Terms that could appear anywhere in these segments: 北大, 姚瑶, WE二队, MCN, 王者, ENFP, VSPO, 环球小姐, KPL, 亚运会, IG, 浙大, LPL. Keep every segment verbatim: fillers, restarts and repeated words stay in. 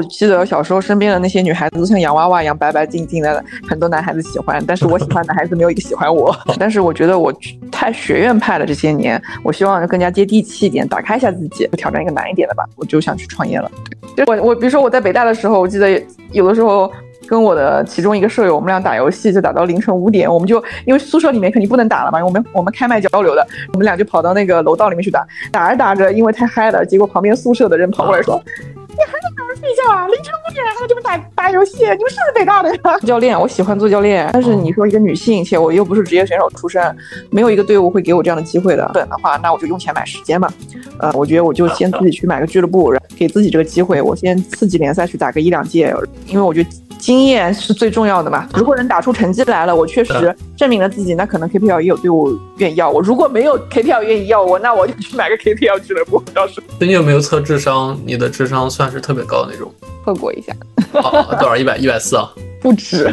我记得小时候身边的那些女孩子都像洋娃娃一样白白净净的，很多男孩子喜欢，但是我喜欢男孩子没有一个喜欢我。但是我觉得我太学院派了这些年，我希望更加接地气一点，打开一下自己，挑战一个难一点的吧，我就想去创业了。我我比如说我在北大的时候，我记得有的时候跟我的其中一个舍友，我们俩打游戏就打到凌晨五点，我们就因为宿舍里面肯定不能打了嘛，我们我们开麦交流的，我们俩就跑到那个楼道里面去打，打着打着因为太嗨了，结果旁边宿舍的人跑过来说：“你还在打游戏睡觉啊？凌晨五点还在这边打打游戏？你们是不是北大的呀？”教练，我喜欢做教练，但是你说一个女性，且我又不是职业选手出身，没有一个队伍会给我这样的机会的。本的话，那我就用钱买时间嘛。呃，我觉得我就先自己去买个俱乐部，给自己这个机会，我先刺激联赛去打个一两届，因为我觉得经验是最重要的嘛。如果能打出成绩来了，我确实证明了自己，那可能 K P L 也有队伍愿意要我。如果没有 K P L 愿意要我，那我就去买个 K P L 俱乐部。倒是你有没有测智商？你的智商算是特别高的那种？测过一下。哦，多少？一百一百四啊？不止。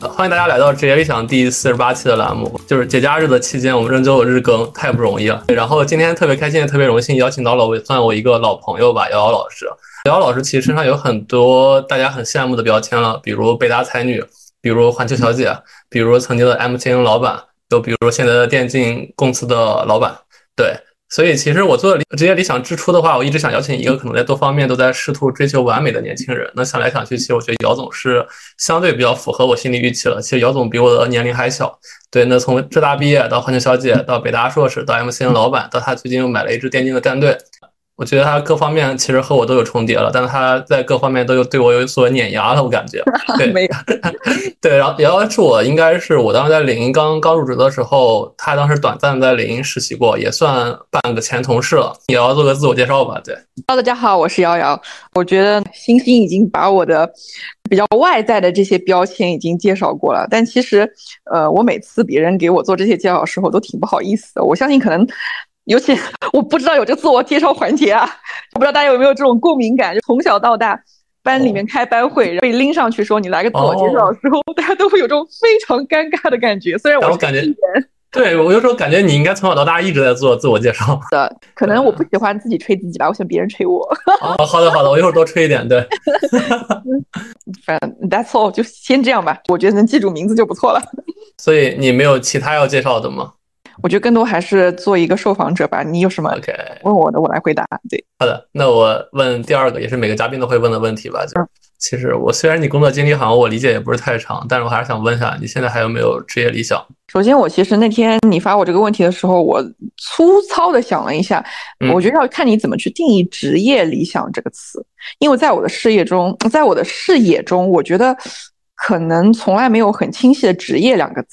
欢迎大家来到职业理想第四十八期的栏目，就是节假日的期间，我们仍旧有日更，太不容易了。然后今天特别开心，特别荣幸邀请到了我算我一个老朋友吧，姚姚老师。姚姚老师其实身上有很多大家很羡慕的标签了，比如北大才女，比如环球小姐，比如曾经的 M C N 老板，又比如现在的电竞公司的老板。对，所以其实我做职业理想之初的话，我一直想邀请一个可能在多方面都在试图追求完美的年轻人。那想来想去，其实我觉得姚总是相对比较符合我心理预期了。其实姚总比我的年龄还小。对，那从浙大毕业到环球小姐，到北大硕士，到 M C N 老板，到他最近又买了一支电竞的战队。我觉得他各方面其实和我都有重叠了，但是他在各方面都有对我有所碾压了，我感觉。对，对，然后姚姚是我应该是我当时在领英刚刚入职的时候，他当时短暂在领英实习过，也算半个前同事了。姚姚做个自我介绍吧。对，大家好，我是姚姚。我觉得星星已经把我的比较外在的这些标签已经介绍过了，但其实，呃，我每次别人给我做这些介绍的时候，都挺不好意思的。我相信可能。尤其我不知道有这个自我介绍环节啊，我不知道大家有没有这种共鸣感，就从小到大班里面开班会被拎上去说你来个自我介绍的时候，大家都会有这种非常尴尬的感觉。虽然我是艺人，对，我有时候感觉你应该从小到大一直在做自我介绍的，可能我不喜欢自己吹自己吧，我喜欢别人吹我。哦，好的好的，我一会儿多吹一点。对。That's all， 就先这样吧，我觉得能记住名字就不错了。所以你没有其他要介绍的吗？我觉得更多还是做一个受访者吧，你有什么问我的， okay. 我来回答。对，好的，那我问第二个，也是每个嘉宾都会问的问题吧。就其实我虽然你工作经历好像我理解也不是太长，但是我还是想问一下，你现在还有没有职业理想？首先，我其实那天你发我这个问题的时候，我粗糙的想了一下，我觉得要看你怎么去定义职业理想这个词，嗯、因为在我的事业中，在我的视野中，我觉得可能从来没有很清晰的职业两个词，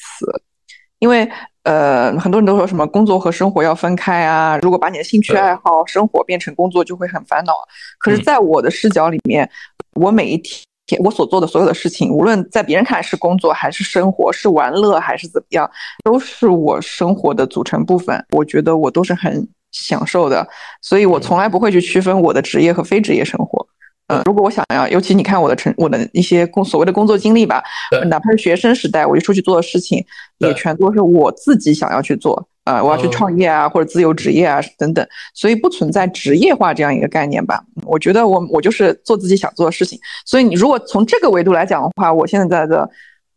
因为。呃，很多人都说什么工作和生活要分开啊，如果把你的兴趣爱好生活变成工作就会很烦恼。可是在我的视角里面，我每一天我所做的所有的事情，无论在别人看来是工作还是生活，是玩乐还是怎么样，都是我生活的组成部分，我觉得我都是很享受的，所以我从来不会去区分我的职业和非职业生活。呃，如果我想要，尤其你看我的成我的一些工所谓的工作经历吧，哪怕是学生时代我就出去做的事情，也全都是我自己想要去做。呃，我要去创业啊，或者自由职业啊等等，所以不存在职业化这样一个概念吧。我觉得我我就是做自己想做的事情。所以你如果从这个维度来讲的话，我现在的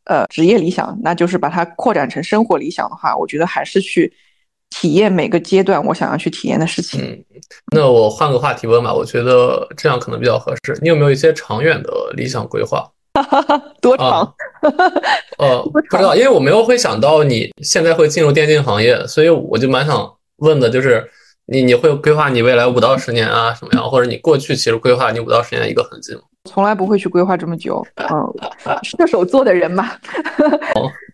呃职业理想，那就是把它扩展成生活理想的话，我觉得还是去。体验每个阶段我想要去体验的事情。嗯，那我换个话题问吧，我觉得这样可能比较合适。你有没有一些长远的理想规划？多长？呃，不知道，因为我没有会想到你现在会进入电竞行业，所以我就蛮想问的，就是你你会规划你未来五到十年啊什么样，或者你过去其实规划你五到十年一个痕迹吗？从来不会去规划这么久，嗯，射手座的人嘛，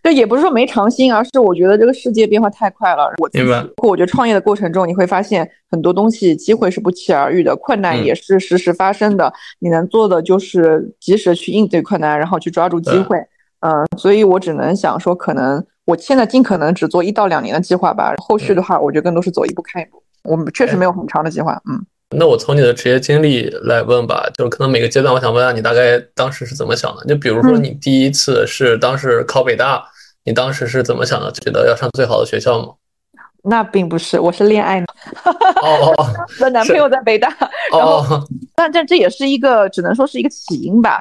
这也不是说没长心，而是我觉得这个世界变化太快了。我明白，我觉得创业的过程中，你会发现很多东西，机会是不期而遇的，困难也是时时发生的。嗯、你能做的就是及时去应对困难，然后去抓住机会。嗯、呃，所以我只能想说，可能我现在尽可能只做一到两年的计划吧，后续的话，我觉得更多是走一步看一步。我们确实没有很长的计划，嗯。那我从你的职业经历来问吧，就是可能每个阶段我想问下你大概当时是怎么想的，就比如说你第一次是当时考北大，你当时是怎么想的，觉得要上最好的学校吗？那并不是，我是恋爱哦的男朋友在北大，然后、oh. 但这这也是一个只能说是一个起因吧。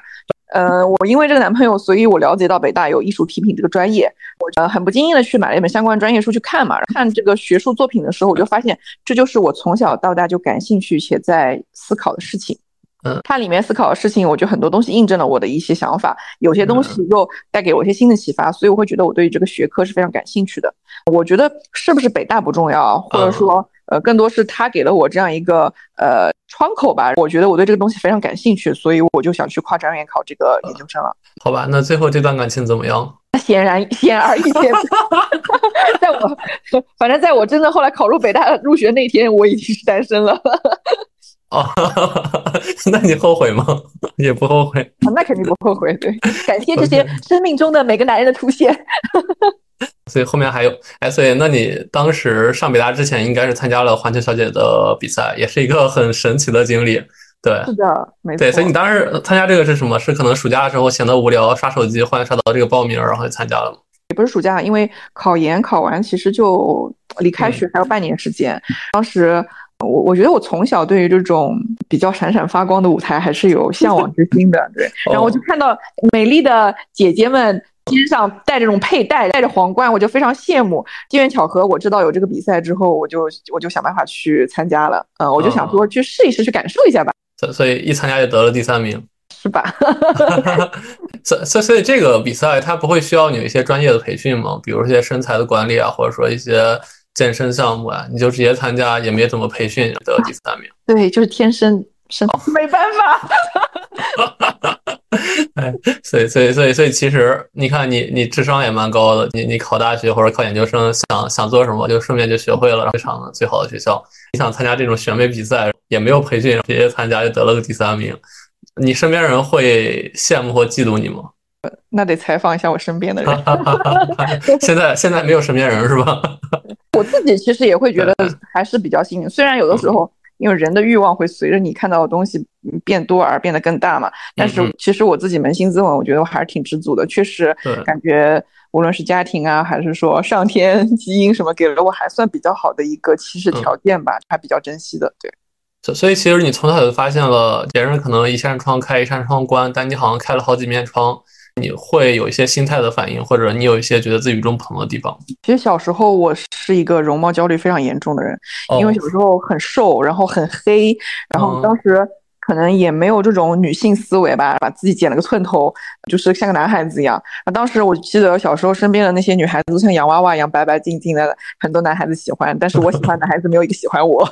呃，我因为这个男朋友，所以我了解到北大有艺术批评这个专业，我很不经意的去买了一本相关专业书去看嘛，看这个学术作品的时候，我就发现这就是我从小到大就感兴趣且在思考的事情。嗯，它里面思考的事情，我觉得很多东西印证了我的一些想法，有些东西又带给我一些新的启发，所以我会觉得我对这个学科是非常感兴趣的。我觉得是不是北大不重要，或者说呃，更多是它给了我这样一个呃窗口吧。我觉得我对这个东西非常感兴趣，所以我就想去跨专业考这个研究生了。好吧，那最后这段感情怎么样？显然显而易见，在我反正在我真的后来考入北大入学那天，我已经是单身了。哦那你后悔吗？也不后悔、啊、那肯定不后悔。对，感谢这些生命中的每个男人的出现所以后面还有哎，所以那你当时上北大之前应该是参加了环球小姐的比赛，也是一个很神奇的经历。对，是的，没错。对，所以你当时参加这个是什么？是可能暑假的时候闲得无聊刷手机忽然刷到这个报名然后就参加了吗？也不是暑假，因为考研考完其实就离开学还有半年时间、嗯、当时我我觉得我从小对于这种比较闪闪发光的舞台还是有向往之心的，对。然后我就看到美丽的姐姐们肩上戴这种佩戴，戴着皇冠，我就非常羡慕。机缘巧合，我知道有这个比赛之后，我就我就想办法去参加了。嗯，我就想说去试一试，去感受一下吧。所以一参加就得了第三名，是吧？所所所以这个比赛它不会需要你有一些专业的培训吗？比如一些身材的管理啊，或者说一些。健身项目啊，你就直接参加，也没怎么培训，得第三名。对，就是天生生、哦、没办法。哎，所以所以所以所以，其实你看你你智商也蛮高的，你你考大学或者考研究生，想想做什么就顺便就学会了，然后上了最好的学校。你想参加这种选美比赛，也没有培训，直接参加就得了个第三名。你身边人会羡慕或嫉妒你吗？那得采访一下我身边的人现在现在没有身边人是吧我自己其实也会觉得还是比较幸运，虽然有的时候因为人的欲望会随着你看到的东西变多而变得更大嘛，但是其实我自己扪心自问，我觉得我还是挺知足的，确实感觉无论是家庭啊还是说上天基因什么给了我还算比较好的一个起始条件吧，还比较珍惜的。对，所以其实你从小就发现了别人可能一扇窗开一扇窗关，但你好像开了好几面窗，你会有一些心态的反应，或者你有一些觉得自己与众不同的地方。其实小时候我是一个容貌焦虑非常严重的人，因为小时候很瘦，然后很黑，然后当时可能也没有这种女性思维吧，把自己剪了个寸头，就是像个男孩子一样。当时我记得小时候身边的那些女孩子都像洋娃娃一样白白净净的，很多男孩子喜欢，但是我喜欢男孩子没有一个喜欢我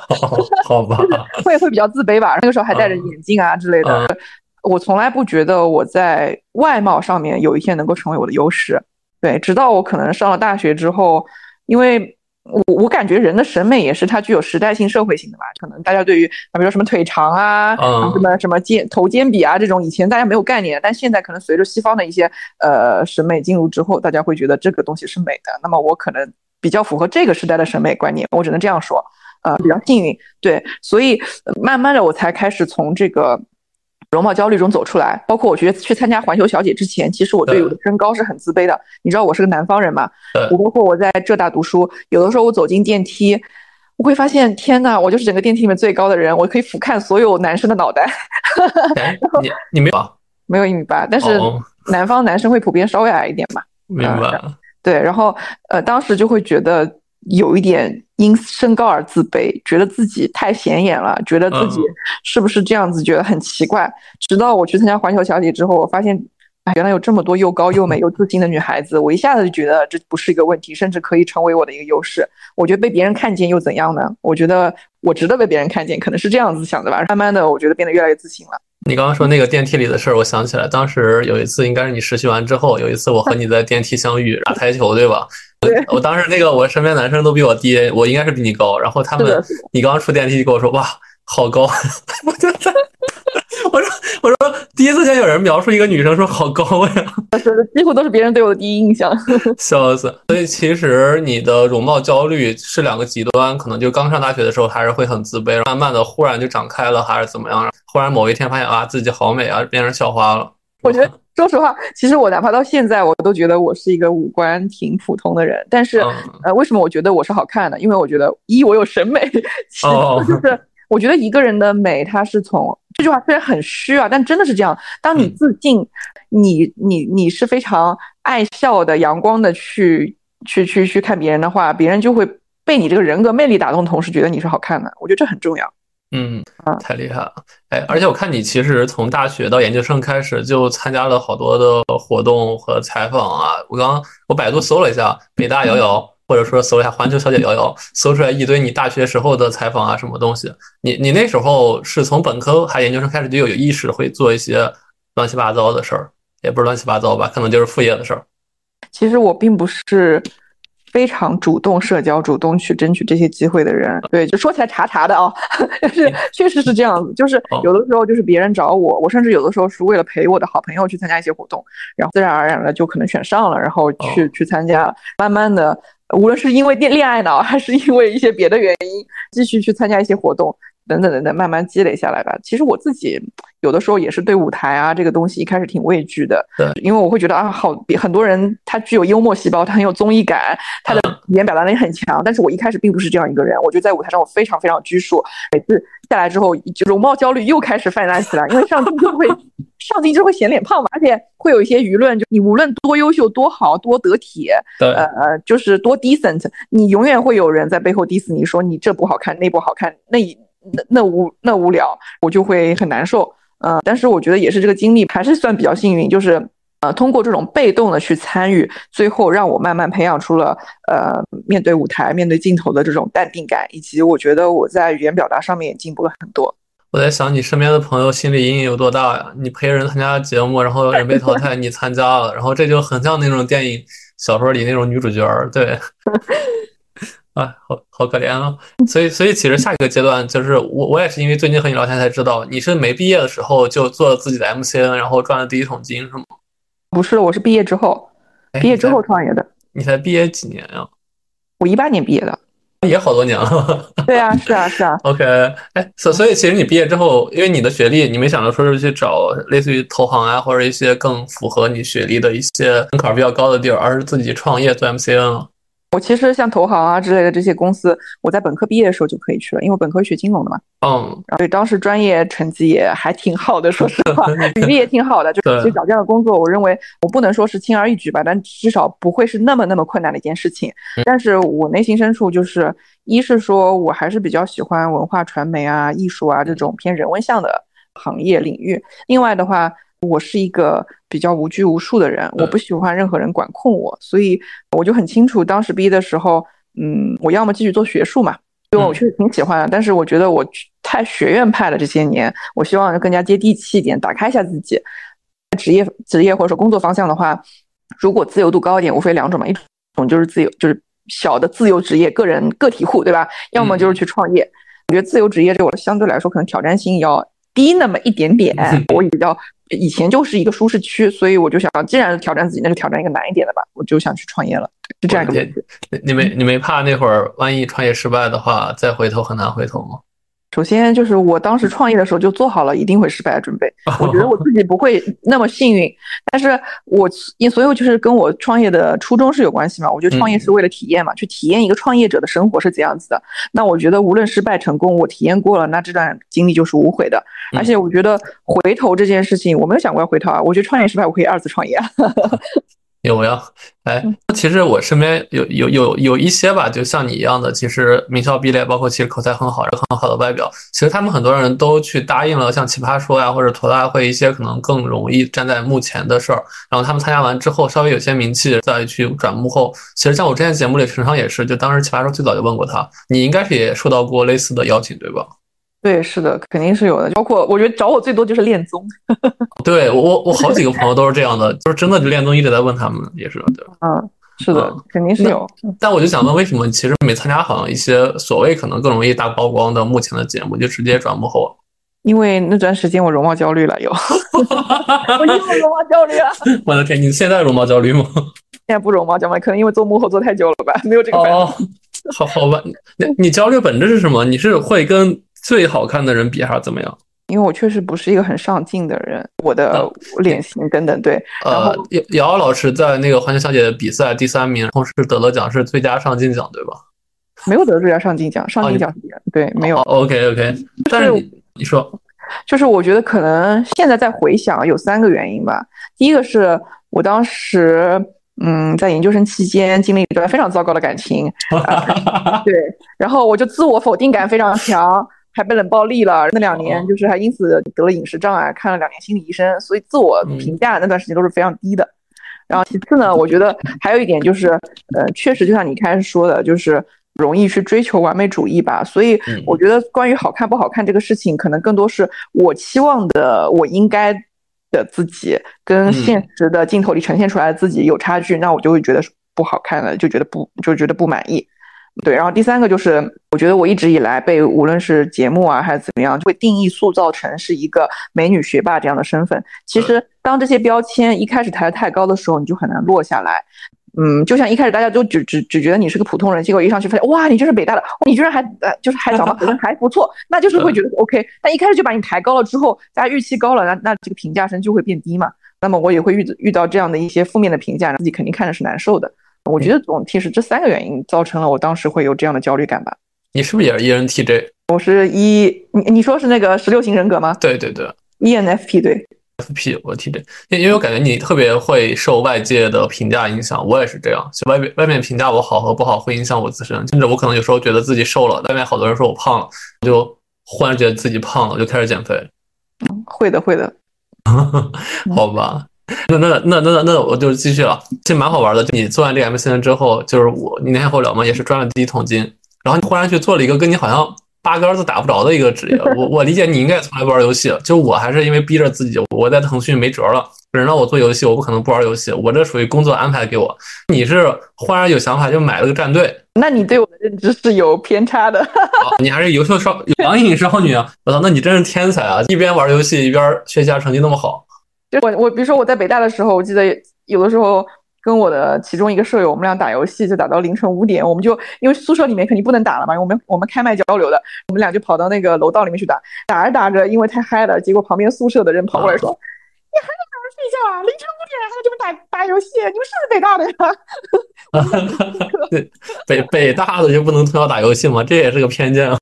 好吧会会比较自卑吧，那个时候还戴着眼镜啊之类的、嗯嗯，我从来不觉得我在外貌上面有一天能够成为我的优势，对，直到我可能上了大学之后，因为我我感觉人的审美也是它具有时代性、社会性的吧。可能大家对于比如说什么腿长啊、嗯、什么什么肩头肩比啊这种，以前大家没有概念，但现在可能随着西方的一些呃审美进入之后，大家会觉得这个东西是美的。那么我可能比较符合这个时代的审美观念，我只能这样说，呃，比较幸运，对，所以、呃、慢慢的我才开始从这个。容貌焦虑中走出来，包括我觉得去参加环球小姐之前，其实我对我的身高是很自卑的。你知道我是个南方人嘛？我包括我在浙大读书，有的时候我走进电梯，我会发现，天哪，我就是整个电梯里面最高的人，我可以俯瞰所有男生的脑袋。你你没有没有一米八，但是南方男生会普遍稍微矮一点嘛？明白、呃。对，然后呃，当时就会觉得有一点。因身高而自卑，觉得自己太显眼了，觉得自己是不是这样子，觉得很奇怪、嗯、直到我去参加环球小姐之后，我发现、哎、原来有这么多又高又美又自信的女孩子，我一下子就觉得这不是一个问题，甚至可以成为我的一个优势。我觉得被别人看见又怎样呢？我觉得我值得被别人看见，可能是这样子想的吧。慢慢的我觉得变得越来越自信了。你刚刚说那个电梯里的事儿，我想起来，当时有一次应该是你实习完之后，有一次我和你在电梯相遇打台球，对吧？我当时那个我身边男生都比我低，我应该是比你高，然后他们你刚刚出电梯就跟我说哇好高我就在我说我说第一次见有人描述一个女生说好高呀，我说的几乎都是别人对我的第一印象笑死。所以其实你的容貌焦虑是两个极端，可能就刚上大学的时候还是会很自卑，慢慢的忽然就长开了还是怎么样，忽然某一天发现啊自己好美啊变成校花了。我觉得说实话，其实我哪怕到现在我都觉得我是一个五官挺普通的人，但是、oh. 呃，为什么我觉得我是好看的？因为我觉得一我有审美，其实就是我觉得一个人的美它是从这句话虽然很虚啊，但真的是这样，当你自信、嗯、你你你是非常爱笑的阳光的去去去去看别人的话，别人就会被你这个人格魅力打动，同时觉得你是好看的，我觉得这很重要。嗯，太厉害了！哎，而且我看你其实从大学到研究生开始就参加了好多的活动和采访啊。我刚刚我百度搜了一下北大瑶瑶，或者说搜了一下环球小姐瑶瑶，搜出来一堆你大学时候的采访啊，什么东西。你你那时候是从本科还研究生开始就有意识会做一些乱七八糟的事儿，也不是乱七八糟吧，可能就是副业的事儿。其实我并不是非常主动社交主动去争取这些机会的人，对，就说起来查查的啊，但是确实是这样子，就是有的时候就是别人找我，我甚至有的时候是为了陪我的好朋友去参加一些活动，然后自然而然的就可能选上了，然后去去参加，慢慢的无论是因为恋爱脑还是因为一些别的原因继续去参加一些活动等等等等，慢慢积累下来吧。其实我自己有的时候也是对舞台啊这个东西一开始挺畏惧的，对，因为我会觉得啊，好，很多人他具有幽默细胞，他很有综艺感，他的语言表达能力很强，但是我一开始并不是这样一个人，我觉得在舞台上我非常非常拘束，每次下来之后容貌焦虑又开始泛滥起来，因为上镜就会上镜就会显脸胖嘛，而且会有一些舆论，就你无论多优秀多好多得体，呃呃就是多 decent， 你永远会有人在背后 diss 你，说你这不好看那不好看，那那, 那无那无聊，我就会很难受，嗯、呃，但是我觉得也是这个经历还是算比较幸运，就是呃通过这种被动的去参与，最后让我慢慢培养出了呃面对舞台、面对镜头的这种淡定感，以及我觉得我在语言表达上面也进步了很多。我在想你身边的朋友心理阴影有多大呀？你陪人参加节目，然后人被淘汰，你参加了，然后这就很像那种电影、小说里那种女主角，对。啊，好好可怜哦。所以所以其实下一个阶段就是我我也是因为最近和你聊天才知道，你是没毕业的时候就做了自己的 M C N， 然后赚了第一桶金是吗？不是，我是毕业之后，毕业之后创业的。你才毕业几年啊？我一八年毕业的，也好多年了。对啊，是啊，是啊。OK， 哎，所所以其实你毕业之后，因为你的学历，你没想到说是去找类似于投行啊，或者一些更符合你学历的一些门槛比较高的地儿，而是自己创业做 M C N 了。我其实像投行啊之类的这些公司，我在本科毕业的时候就可以去了，因为我本科学金融的嘛。嗯，对，当时专业成绩也还挺好的，说实话，履历也挺好的，就所以找这样的工作，我认为我不能说是轻而易举吧，但至少不会是那么那么困难的一件事情。但是我内心深处就是，一是说我还是比较喜欢文化传媒啊、艺术啊这种偏人文向的行业领域。另外的话，我是一个比较无拘无束的人，我不喜欢任何人管控我，所以我就很清楚当时毕业的时候，嗯，我要么继续做学术嘛，因为我确实挺喜欢的，但是我觉得我太学院派了这些年，我希望更加接地气一点，打开一下自己。职业职业或者说工作方向的话，如果自由度高一点，无非两种嘛，一种就是自由，就是小的自由职业，个人个体户，对吧？要么就是去创业。我觉得自由职业对我相对来说可能挑战性要低那么一点点，我比较。以前就是一个舒适区，所以我就想，既然挑战自己，那就挑战一个难一点的吧。我就想去创业了，是这样一个感觉。你没你没怕那会儿万一创业失败的话，再回头很难回头吗？首先就是我当时创业的时候就做好了一定会失败的准备，我觉得我自己不会那么幸运。但是我所以就是跟我创业的初衷是有关系嘛。我觉得创业是为了体验嘛，嗯、去体验一个创业者的生活是怎样子的。那我觉得无论失败成功，我体验过了，那这段经历就是无悔的。而且我觉得回头这件事情，我没有想过要回头啊。我觉得创业失败，我可以二次创业、啊。有呀，哎，其实我身边有有有有一些吧，就像你一样的，其实名校毕业，包括其实口才很好，很好的外表，其实他们很多人都去答应了像奇葩说呀，或者脱大会一些可能更容易站在幕前的事儿，然后他们参加完之后稍微有些名气再去转幕后。其实像我之前节目里陈昌也是，就当时奇葩说最早就问过他，你应该是也受到过类似的邀请，对吧？对，是的，肯定是有的。包括我觉得找我最多就是恋综，对我我好几个朋友都是这样的，就是真的就恋综一直在问他们，也是对。嗯，是的，嗯、肯定是有。但我就想问，为什么其实没参加好像一些所谓可能更容易大曝光的目前的节目，就直接转幕后？因为那段时间我容貌焦虑了，有，我又容貌焦虑了。我的天，你现在容貌焦虑吗？现在不容貌焦虑，可能因为做幕后做太久了吧，没有这个反应。哦，好好吧，你你焦虑本质是什么？你是会跟最好看的人比还是怎么样？因为我确实不是一个很上镜的人，我的脸型等等。对，然后呃，瑶瑶老师在那个环球小姐的比赛第三名，同时得了奖是最佳上镜奖，对吧？没有得最佳上镜奖，上镜奖、哦、对，没有。哦、OK OK， 但是 你, 你说，就是我觉得可能现在在回想有三个原因吧。第一个是我当时。嗯，在研究生期间经历一段非常糟糕的感情、呃、对，然后我就自我否定感非常强，还被冷暴力了那两年，就是还因此得了饮食障碍，看了两年心理医生，所以自我评价那段时间都是非常低的、嗯、然后其次呢，我觉得还有一点就是呃，确实就像你开始说的，就是容易去追求完美主义吧，所以我觉得关于好看不好看这个事情，可能更多是我期望的，我应该的自己跟现实的镜头里呈现出来的自己有差距、嗯、那我就会觉得不好看了，就觉得不就觉得不满意。对，然后第三个就是我觉得我一直以来被无论是节目啊还是怎么样，就会定义塑造成是一个美女学霸这样的身份。其实当这些标签一开始抬得太高的时候，你就很难落下来。嗯，就像一开始大家都只只只觉得你是个普通人，结果一上去发现，哇，你这是北大的，你居然还呃，就是还长得好像还不错，那就是会觉得 OK。但一开始就把你抬高了之后，大家预期高了，那那这个评价声就会变低嘛。那么我也会遇遇到这样的一些负面的评价，自己肯定看着是难受的。我觉得总体是这三个原因造成了我当时会有这样的焦虑感吧。你是不是也是 E N T J？ 我是 E， 你你说是那个十六型人格吗？对对对 ，E N F P 对。F P 我提这，因为我感觉你特别会受外界的评价影响，我也是这样，就外面外面评价我好和不好会影响我自身，甚至我可能有时候觉得自己瘦了，外面好多人说我胖了，就忽然觉得自己胖了，就开始减肥。嗯，会的会的。好吧，那那那那那我就继续了，这蛮好玩的。就你做完这个 M C N 之后，就是我你那天和我聊嘛，也是赚了第一桶金，然后你忽然去做了一个跟你好像八竿子打不着的一个职业，我我理解你应该从来不玩游戏，就我还是因为逼着自己，我在腾讯没辙了，人让我做游戏，我不可能不玩游戏，我这属于工作安排给我。你是忽然有想法就买了个战队，那你对我的认知是有偏差的。啊、你还是优秀少网瘾少女啊！我操，那你真是天才啊！一边玩游戏一边学习，成绩那么好。就我我比如说我在北大的时候，我记得有的时候。跟我的其中一个舍友，我们俩打游戏就打到凌晨五点，我们就因为宿舍里面肯定不能打了嘛，我们我们开麦交流的，我们俩就跑到那个楼道里面去打，打着打着，因为太嗨了，结果旁边宿舍的人跑过来说：“你还在哪睡觉啊？凌晨五点还在这边打打游戏，你们是不是北大的呀？”北北大的就不能通宵打游戏吗？这也是个偏见啊！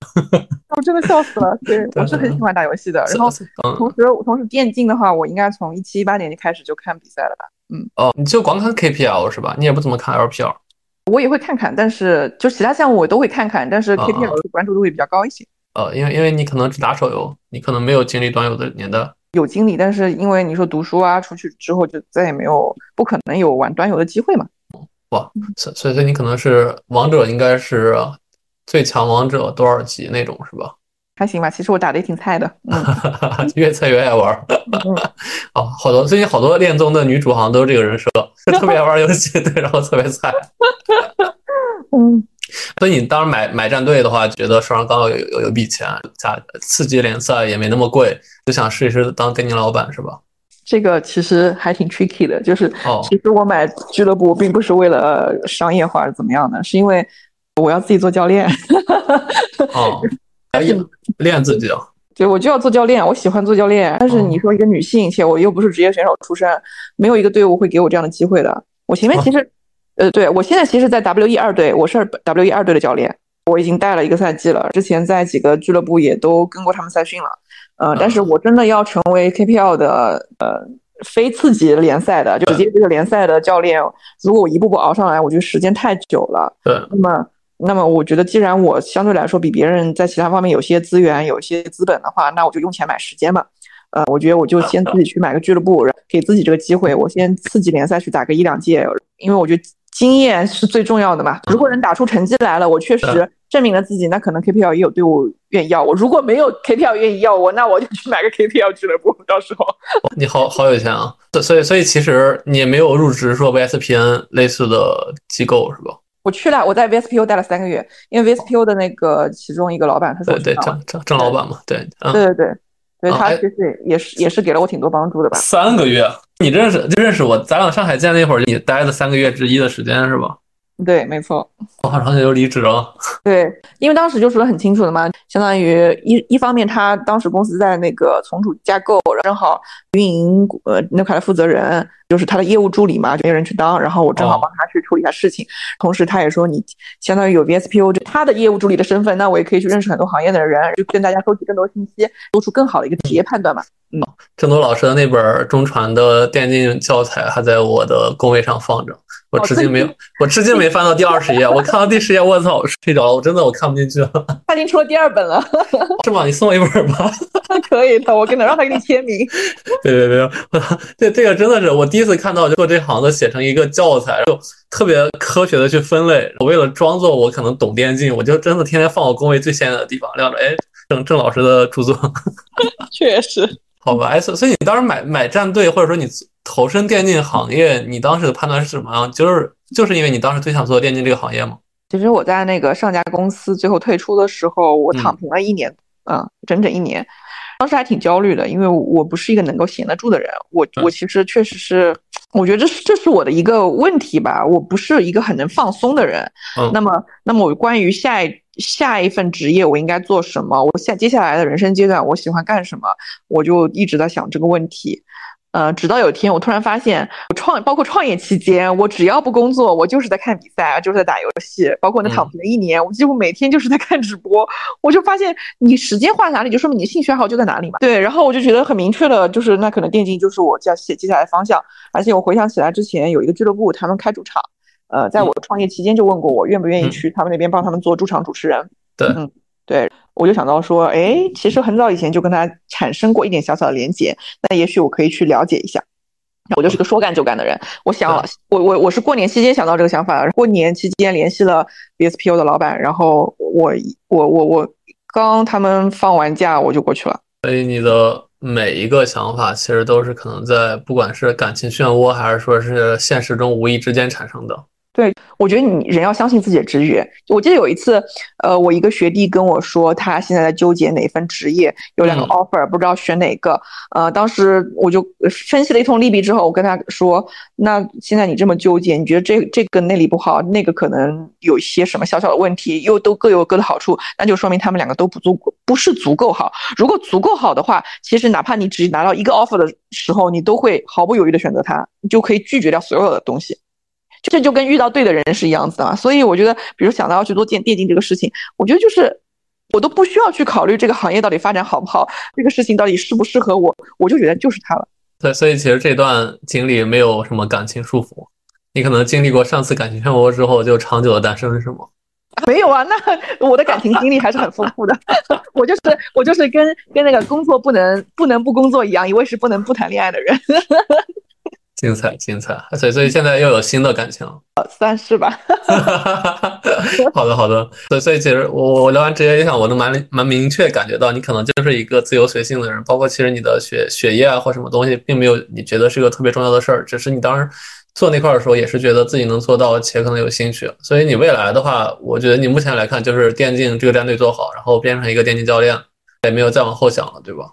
我真的笑死了。对，我是很喜欢打游戏的。然后同时同时电竞的话，我应该从一七一八年就开始就看比赛了吧。嗯哦，你就光看 K P L 是吧？你也不怎么看 L P L？ 我也会看看，但是就其他项目我都会看看，但是 K P L 的关注度会比较高一些。呃、嗯嗯嗯，因为因为你可能只打手游，你可能没有经历端游的年代。有经历，但是因为你说读书啊，出去之后就再也没有，不可能有玩端游的机会嘛。哇，所以所以你可能是王者，应该是最强王者多少级那种是吧？还行吧，其实我打的也挺菜的，嗯、越菜越爱玩。哦，好多最近好多恋综的女主好像都是这个人设，就特别爱玩游戏，对，然后特别菜。嗯，所以你当时买买战队的话，觉得手上刚好有有有笔钱，加次级联赛也没那么贵，就想试一试当电竞老板是吧？这个其实还挺 tricky 的，就是其实我买俱乐部并不是为了商业化怎么样的，是因为我要自己做教练。哦。还练自己啊？对，我就要做教练，我喜欢做教练。但是你说一个女性，且我又不是职业选手出身，没有一个队伍会给我这样的机会的。我前面其实，呃，对我现在其实，在 W E 二队，我是 W E 二队的教练，我已经带了一个赛季了。之前在几个俱乐部也都跟过他们赛训了，呃，但是我真的要成为 K P L 的呃非次级联赛的，就直接这个联赛的教练，如果我一步步熬上来，我觉得时间太久了。对，那么。那么我觉得既然我相对来说比别人在其他方面有些资源有些资本的话，那我就用钱买时间嘛。呃，我觉得我就先自己去买个俱乐部，给自己这个机会，我先次级联赛去打个一两届，因为我觉得经验是最重要的嘛。如果能打出成绩来了，我确实证明了自己，那可能 K P L 也有队伍愿意要我。如果没有 K P L 愿意要我，那我就去买个 K P L 俱乐部。到时候你好好有钱啊！所以所以其实你也没有入职说 V S P N 类似的机构是吧？我去了，我在 V S P O 待了三个月，因为 V S P O 的那个其中一个老板，他说对对张张张老板嘛，对，嗯、对对对，对、嗯、他其实也是、哎、也是给了我挺多帮助的吧。三个月，你认识就认识我，咱俩上海见那会儿，你待了三个月之一的时间是吧？对，没错。哦，然后就离职了。对，因为当时就说很清楚的嘛，相当于一一方面，他当时公司在那个重组架构，然后正好运营呃那块的负责人就是他的业务助理嘛，就没有人去当，然后我正好帮他去处理一下事情。哦、同时，他也说你相当于有 V S P O 他的业务助理的身份，那我也可以去认识很多行业的人，就跟大家收集更多信息，做出更好的一个职业判断嘛。嗯，郑多老师的那本中传的电竞教材还在我的工位上放着。我至今没有、哦、我至今没翻到第二十页我看到第十页我操我睡着了，我真的我看不进去了。他已经出了第二本了。是吗？你送我一本吧。可以的，我跟他让他给你签名。对对对对，这个真的是我第一次看到就做这行的写成一个教材，就特别科学的去分类。我为了装作我可能懂电竞，我就真的天天放我工位最显眼的地方亮着，哎，郑郑老师的著作。确实。好吧，哎，所以你当时买买战队，或者说你投身电竞行业，你当时的判断是什么样？就是就是因为你当时最想做电竞这个行业吗？其实我在那个上家公司最后退出的时候，我躺平了一年，嗯，嗯整整一年。当时还挺焦虑的，因为我不是一个能够闲得住的人。我我其实确实是，我觉得这是这是我的一个问题吧。我不是一个很能放松的人。嗯、那么那么我关于下一下一份职业我应该做什么？我下接下来的人生阶段我喜欢干什么？我就一直在想这个问题。呃，直到有一天我突然发现，我创包括创业期间，我只要不工作，我就是在看比赛，就是在打游戏，包括那躺平的一年，我几乎每天就是在看直播。我就发现，你时间花哪里，就说明你兴趣爱好就在哪里嘛。对，然后我就觉得很明确的，就是那可能电竞就是我接下来的方向。而且我回想起来，之前有一个俱乐部，他们开主场，呃，在我创业期间就问过我愿不愿意去他们那边帮他们做驻场主持人。嗯、对，嗯，对。我就想到说，哎，其实很早以前就跟他产生过一点小小的连结，那也许我可以去了解一下。我就是个说干就干的人，我想了，我我我是过年期间想到这个想法的。过年期间联系了 V S P O 的老板，然后我我我我刚他们放完假我就过去了。所以你的每一个想法其实都是可能在不管是感情漩涡还是说是现实中无意之间产生的。对，我觉得你人要相信自己的直觉。我记得有一次，呃，我一个学弟跟我说，他现在在纠结哪份职业，有两个 offer， 不知道选哪个。呃，当时我就分析了一通利弊之后，我跟他说，那现在你这么纠结，你觉得这这个内里不好，那个可能有一些什么小小的问题，又都各有各的好处，那就说明他们两个都不足，不是足够好。如果足够好的话，其实哪怕你只拿到一个 offer 的时候，你都会毫不犹豫的选择它，你就可以拒绝掉所有的东西。这就跟遇到对的人是一样子的嘛，所以我觉得，比如想到要去做电电竞这个事情，我觉得就是我都不需要去考虑这个行业到底发展好不好，这个事情到底适不适合我，我就觉得就是它了。对，所以其实这段经历没有什么感情束缚，你可能经历过上次感情漩涡之后就长久的单身是吗？没有啊，那我的感情经历还是很丰富的。我就是我就是跟跟那个工作不能不能不工作一样，我也是不能不谈恋爱的人。精彩精彩，所以所以现在又有新的感情了，算是吧。好的好的，所以其实我我聊完职业影响，我都蛮蛮明确感觉到你可能就是一个自由随性的人，包括其实你的学学业啊或什么东西，并没有你觉得是个特别重要的事儿，只是你当时做那块的时候也是觉得自己能做到且可能有兴趣。所以你未来的话，我觉得你目前来看就是电竞这个战队做好，然后变成一个电竞教练，也没有再往后想了，对吧？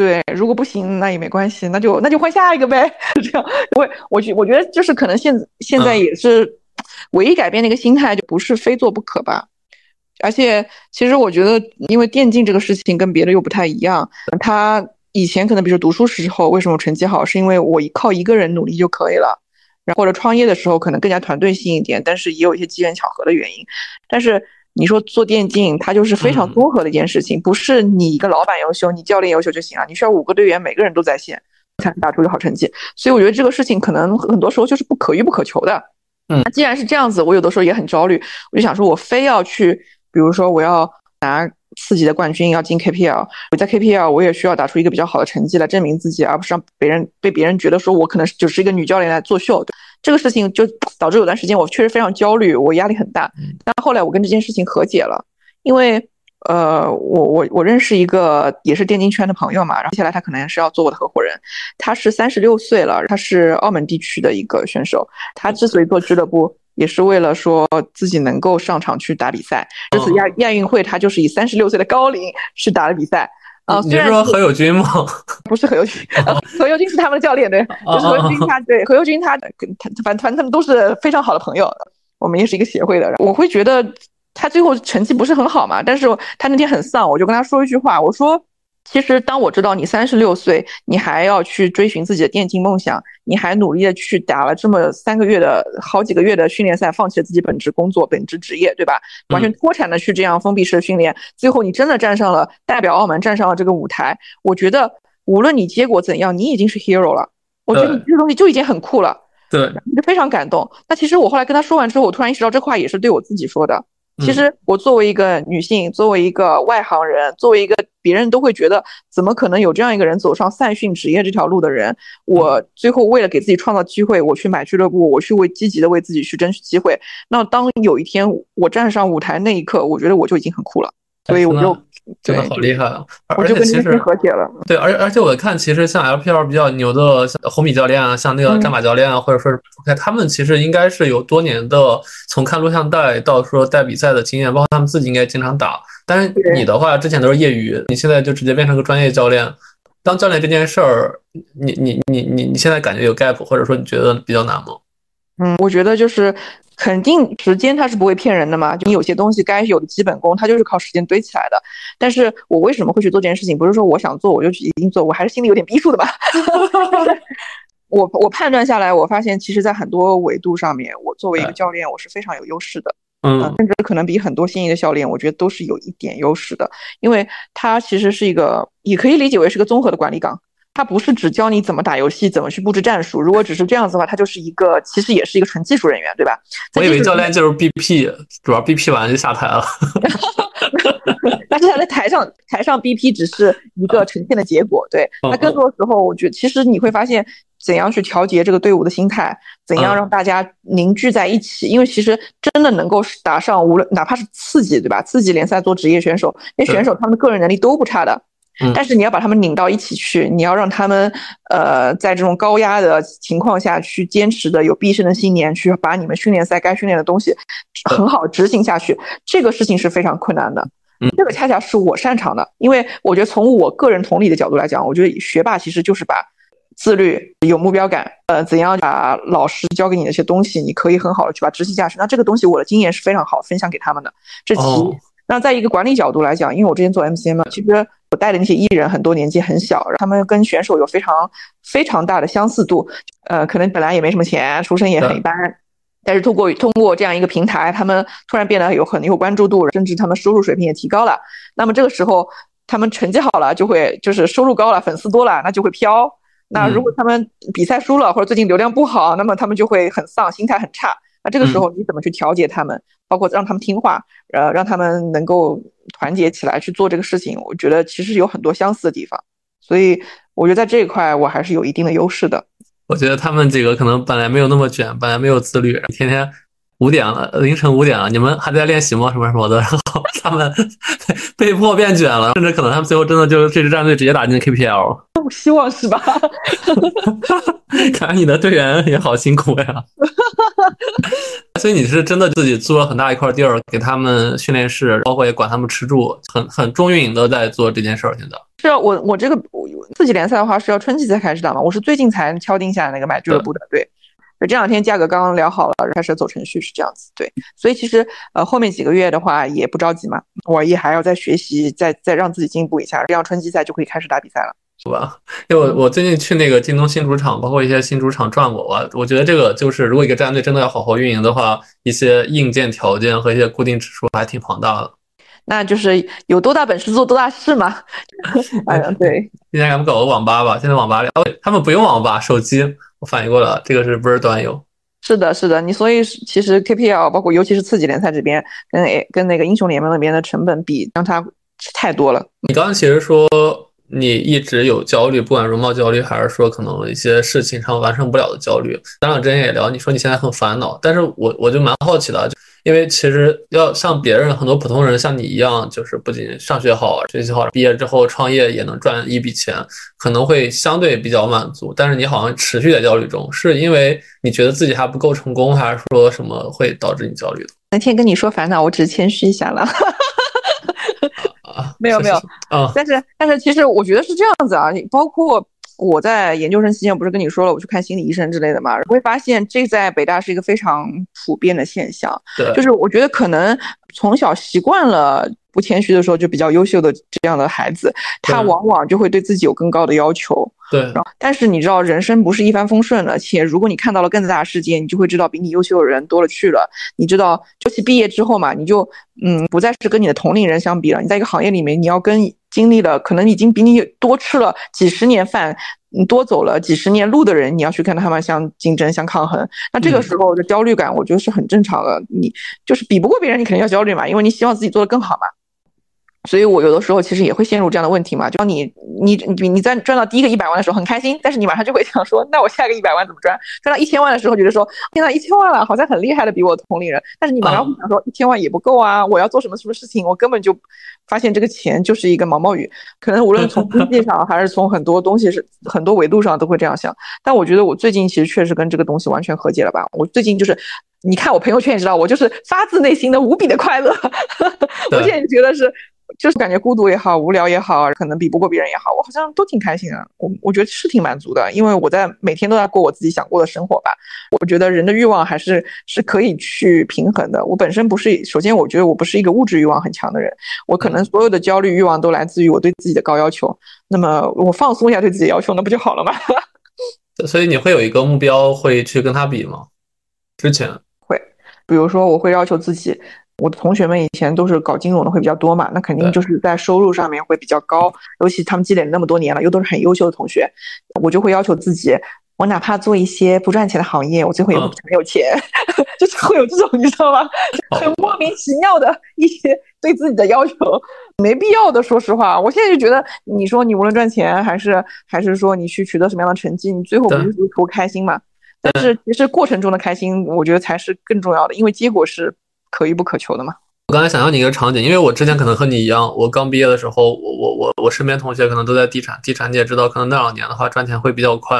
对，如果不行那也没关系，那就那就换下一个呗。这样，我我我觉得就是可能现现在也是唯一改变的一个心态，就不是非做不可吧。而且其实我觉得，因为电竞这个事情跟别的又不太一样，他以前可能比如读书时候为什么成绩好，是因为我靠一个人努力就可以了。然后或者创业的时候可能更加团队性一点，但是也有一些机缘巧合的原因。但是你说做电竞它就是非常综合的一件事情、嗯、不是你一个老板优秀你教练优秀就行了，你需要五个队员每个人都在线才能打出一个好成绩，所以我觉得这个事情可能很多时候就是不可遇不可求的。嗯，那既然是这样子，我有的时候也很焦虑，我就想说我非要去，比如说我要拿四级的冠军，要进 K P L， 我在 K P L 我也需要打出一个比较好的成绩来证明自己，而不是让别人被别人觉得说我可能只是一个女教练来作秀。这个事情就导致有段时间我确实非常焦虑，我压力很大。但后来我跟这件事情和解了，因为呃，我我我认识一个也是电竞圈的朋友嘛，然后接下来他可能是要做我的合伙人。他是三十六岁了，他是澳门地区的一个选手。他之所以做俱乐部，也是为了说自己能够上场去打比赛。这次亚亚运会，他就是以三十六岁的高龄去打了比赛。啊，你是说何猷君吗？不是何猷君，何猷君是他们的教练，对，就是何猷君他，对，何猷君他，他反正他们都是非常好的朋友。我们也是一个协会的，我会觉得他最后成绩不是很好嘛，但是他那天很丧，我就跟他说一句话，我说其实当我知道你三十六岁你还要去追寻自己的电竞梦想，你还努力的去打了这么三个月的好几个月的训练赛，放弃了自己本职工作本职职业，对吧，完全脱产的去这样封闭式训练，最后你真的站上了代表澳门站上了这个舞台，我觉得无论你结果怎样你已经是 hero 了，我觉得你这个东西就已经很酷了，对，就非常感动。那其实我后来跟他说完之后，我突然意识到这话也是对我自己说的，其实我作为一个女性，作为一个外行人，作为一个别人都会觉得怎么可能有这样一个人走上赛训职业这条路的人，我最后为了给自己创造机会，我去买俱乐部，我去为积极的为自己去争取机会，那当有一天我站上舞台那一刻，我觉得我就已经很酷了，所以我就真的好厉害啊！而且其实和解了，对，而而且我看其实像 L P L 比较牛的，像红米教练啊，像那个战马教练啊，或者说他们其实应该是有多年的从看录像带到说带比赛的经验，包括他们自己应该经常打。但是你的话，之前都是业余，你现在就直接变成个专业教练。当教练这件事儿，你你你你你现在感觉有 gap， 或者说你觉得比较难吗？嗯，我觉得就是肯定时间它是不会骗人的嘛，就你有些东西该有的基本功它就是靠时间堆起来的，但是我为什么会去做这件事情，不是说我想做我就一定做，我还是心里有点逼数的吧我我判断下来，我发现其实在很多维度上面我作为一个教练我是非常有优势的，嗯、呃，甚至可能比很多新一的教练我觉得都是有一点优势的，因为它其实是一个也可以理解为是个综合的管理岗，它不是只教你怎么打游戏怎么去布置战术，如果只是这样子的话，它就是一个其实也是一个纯技术人员，对吧，我以为教练就是 B P， 主要 B P 完就下台了但是他在台上台上 B P 只是一个呈现的结果，对，那更多的时候我觉得其实你会发现怎样去调节这个队伍的心态，怎样让大家凝聚在一起，因为其实真的能够打上无论哪怕是次级，对吧，次级联赛做职业选手，那选手他们的个人能力都不差的，但是你要把他们拧到一起去，你要让他们呃在这种高压的情况下去坚持的有毕生的信念去把你们训练赛该训练的东西很好执行下去，这个事情是非常困难的，这个恰恰是我擅长的，因为我觉得从我个人同理的角度来讲，我觉得学霸其实就是把自律有目标感，呃，怎样把老师教给你的一些东西你可以很好的去把执行下去，那这个东西我的经验是非常好分享给他们的，这其、哦、那在一个管理角度来讲，因为我之前做 M C N 嘛，其实我带的那些艺人很多年纪很小，他们跟选手有非常非常大的相似度，呃，可能本来也没什么钱，出身也很一般，但是通过通过这样一个平台，他们突然变得有很有关注度，甚至他们收入水平也提高了，那么这个时候他们成绩好了就会就是收入高了粉丝多了，那就会飘，那如果他们比赛输了或者最近流量不好，那么他们就会很丧，心态很差，那这个时候你怎么去调节他们、嗯、包括让他们听话，呃，让他们能够团结起来去做这个事情，我觉得其实有很多相似的地方，所以我觉得在这一块我还是有一定的优势的。我觉得他们几个可能本来没有那么卷，本来没有自律，天天五点了凌晨五点了你们还在练习吗什么什么的，然后他们被迫变卷了，甚至可能他们最后真的就这支战队直接打进 K P L， 我希望是吧看来你的队员也好辛苦呀所以你是真的自己租了很大一块地儿给他们训练室，包括也管他们吃住，很很重运营的在做这件事儿。现在是啊，我我这个自己联赛的话是要春季才开始打嘛，我是最近才敲定下来那个买俱乐部的，对，这两天价格刚刚聊好了，开始走程序是这样子，对，所以其实呃后面几个月的话也不着急嘛，我也还要再学习，再再让自己进步一下，这样春季赛就可以开始打比赛了。是吧？因为我我最近去那个京东新主场，包括一些新主场转过啊，我觉得这个就是如果一个战队真的要好好运营的话，一些硬件条件和一些固定指数还挺庞大的。那就是有多大本事做多大事嘛。哎呀，对。今天咱们搞个网吧吧，现在网吧里、哦、他们不用网吧，手机我反应过来了，这个是不是端游？是的，是的，你所以其实 K P L 包括尤其是次级联赛这边跟跟那个英雄联盟那边的成本比，让它太多了。你刚刚其实说。你一直有焦虑，不管容貌焦虑还是说可能一些事情上完成不了的焦虑，咱俩之前也聊，你说你现在很烦恼，但是我我就蛮好奇的，因为其实要像别人很多普通人像你一样，就是不仅上学好学习好，毕业之后创业也能赚一笔钱，可能会相对比较满足，但是你好像持续在焦虑中，是因为你觉得自己还不够成功，还是说什么会导致你焦虑的？那天跟你说烦恼我只是谦虚一下了没有没有，但是但是其实我觉得是这样子啊，包括我在研究生期间不是跟你说了我去看心理医生之类的嘛，我会发现这在北大是一个非常普遍的现象。对，就是我觉得可能从小习惯了不谦虚的时候就比较优秀的这样的孩子，他往往就会对自己有更高的要求。对，然后但是你知道人生不是一帆风顺的，且如果你看到了更大的世界，你就会知道比你优秀的人多了去了。你知道尤其毕业之后嘛，你就嗯不再是跟你的同龄人相比了，你在一个行业里面你要跟经历了可能已经比你多吃了几十年饭，你多走了几十年路的人，你要去跟他们相竞争相抗衡，那这个时候的焦虑感我觉得是很正常的。你就是比不过别人你肯定要焦虑嘛，因为你希望自己做得更好嘛。所以我有的时候其实也会陷入这样的问题嘛，就当你你你在赚到第一个一百万的时候很开心，但是你马上就会想说那我下个一百万怎么赚，赚到一千万的时候觉得说天哪一千万了好像很厉害的比我同龄人，但是你马上会想说一千万也不够啊，我要做什么什么事情，我根本就发现这个钱就是一个毛毛雨。可能无论从经济上还是从很多东西是很多维度上都会这样想，但我觉得我最近其实确实跟这个东西完全和解了吧。我最近就是你看我朋友圈也知道我就是发自内心的无比的快乐我现在觉得是就是感觉孤独也好无聊也好可能比不过别人也好，我好像都挺开心的。我我觉得是挺满足的，因为我在每天都在过我自己想过的生活吧。我觉得人的欲望还是是可以去平衡的。我本身不是，首先我觉得我不是一个物质欲望很强的人，我可能所有的焦虑欲望都来自于我对自己的高要求，那么我放松一下对自己的要求那不就好了吗所以你会有一个目标会去跟他比吗？之前会，比如说我会要求自己，我的同学们以前都是搞金融的会比较多嘛，那肯定就是在收入上面会比较高，尤其他们积累了那么多年了，又都是很优秀的同学，我就会要求自己，我哪怕做一些不赚钱的行业，我最后也会很有钱、嗯、就是会有这种你知道吗，很莫名其妙的一些对自己的要求，没必要的。说实话，我现在就觉得你说你无论赚钱还是还是说你去取得什么样的成绩，你最后不是图开心嘛？但是其实过程中的开心我觉得才是更重要的，因为结果是可遇不可求的嘛。我刚才想象你一个场景，因为我之前可能和你一样，我刚毕业的时候，我我我我身边同学可能都在地产，地产你也知道，可能那两年的话赚钱会比较快，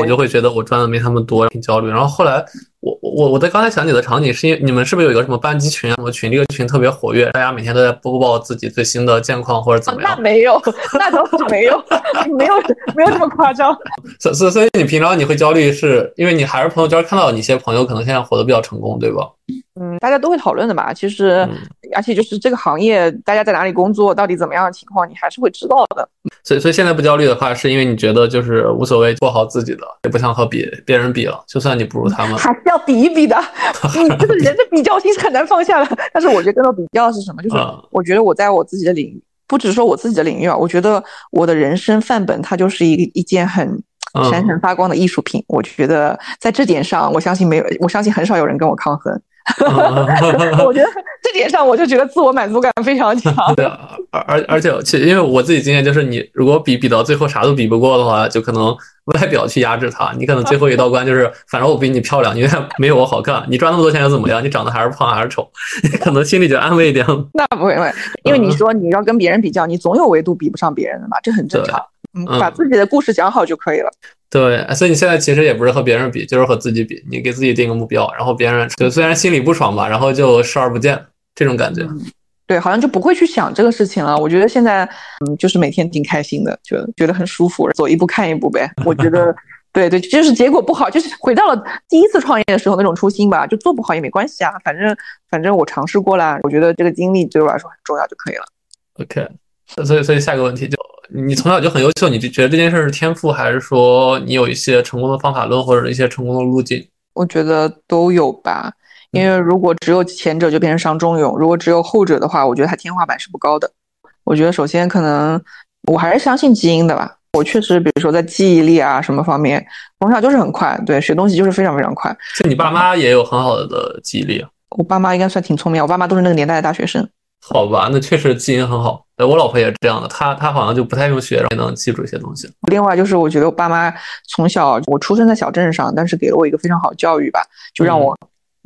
我就会觉得我赚的没他们多，挺焦虑。然后后来我我我在刚才想你的场景是因为你们是不是有一个什么班级群啊，什么群，这个群特别活跃，大家每天都在播报自己最新的近况或者怎么样、哦、那没有，那倒是没有没有没有这么夸张所以所以你平常你会焦虑是因为你还是朋友圈看到你一些朋友可能现在活得比较成功，对吧？嗯，大家都会讨论的嘛。其实，而且就是这个行业，大家在哪里工作，到底怎么样的情况，你还是会知道的。所以，所以现在不焦虑的话，是因为你觉得就是无所谓，做好自己的，也不想和别别人比了。就算你不如他们，还是要比一比的。你这个人的比较心是很难放下的。但是我觉得跟我比较是什么？就是我觉得我在我自己的领域，不只说我自己的领域啊，我觉得我的人生范本它就是一一件很闪闪发光的艺术品。嗯、我觉得在这点上，我相信没有，我相信很少有人跟我抗衡。我觉得这点上我就觉得自我满足感非常强对，而而且因为我自己经验就是你如果比比到最后啥都比不过的话，就可能外表去压制它，你可能最后一道关就是反正我比你漂亮，你没有我好看，你赚那么多钱又怎么样，你长得还是胖还是丑，你可能心里就安慰一点那不会，因为你说你要跟别人比较，你总有维度比不上别人的嘛，这很正常。嗯，把自己的故事讲好就可以了。对，所以你现在其实也不是和别人比，就是和自己比，你给自己定个目标，然后别人就虽然心里不爽吧，然后就视而不见，这种感觉。嗯，对，好像就不会去想这个事情了。我觉得现在嗯，就是每天挺开心的，觉得觉得很舒服，走一步看一步呗。我觉得对对，就是结果不好，就是回到了第一次创业的时候那种初心吧，就做不好也没关系啊，反正反正我尝试过了，我觉得这个经历对我来说很重要就可以了。OK， 所以所以下个问题就。你从小就很优秀，你觉得这件事是天赋，还是说你有一些成功的方法论或者一些成功的路径？我觉得都有吧，因为如果只有前者就变成伤仲永，如果只有后者的话，我觉得它天花板是不高的。我觉得首先可能我还是相信基因的吧，我确实比如说在记忆力啊什么方面从小就是很快，对，学东西就是非常非常快。是你爸妈也有很好的记忆力啊？我爸妈应该算挺聪明，我爸妈都是那个年代的大学生。好吧，那确实基因很好。我老婆也是这样的，她她好像就不太用学，然后能记住一些东西。另外就是我觉得我爸妈从小，我出生在小镇上，但是给了我一个非常好的教育吧，就让我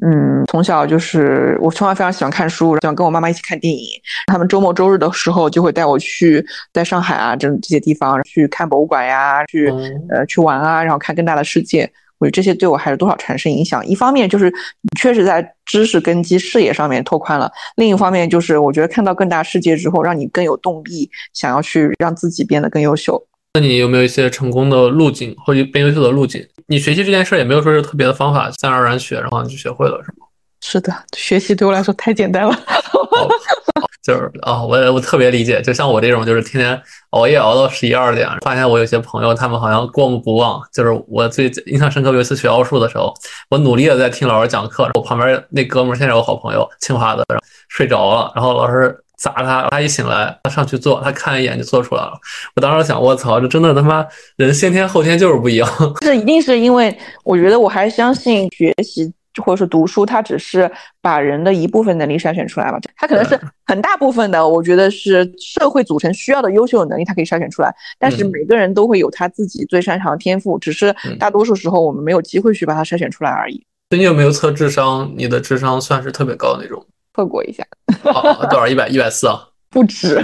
嗯, 嗯从小就是我从小非常喜欢看书，喜欢跟我妈妈一起看电影。他们周末周日的时候就会带我去在上海啊这这些地方去看博物馆呀、啊，去、嗯、呃去玩啊，然后看更大的世界。我觉得这些对我还是多少产生影响，一方面就是你确实在知识根基视野上面拓宽了，另一方面就是我觉得看到更大世界之后让你更有动力想要去让自己变得更优秀。那你有没有一些成功的路径或者变优秀的路径？你学习这件事也没有说是特别的方法，自然而然学，然后你就学会了，是吗？是的，学习对我来说太简单了。哦哦、就是哦，我我特别理解，就像我这种就是天天熬夜熬到十一二点，发现我有些朋友他们好像过目不忘。就是我最印象深刻有一次学奥数的时候，我努力的在听老师讲课，我旁边那哥们现在有好朋友清华的，然后睡着了，然后老师砸他，他一醒来，他上去做，他看一眼就做出来了。我当时想，我操，这真的他妈人先天后天就是不一样。这一定是因为我觉得我还相信学习或者是读书，它只是把人的一部分能力筛选出来吧，它可能是很大部分的，我觉得是社会组成需要的优秀的能力，它可以筛选出来。但是每个人都会有他自己最擅长的天赋，只是大多数时候我们没有机会去把它筛选出来而已。所以你有没有测智商？你的智商算是特别高的那种？测过一下。哦、多少？一百一百四啊？不止。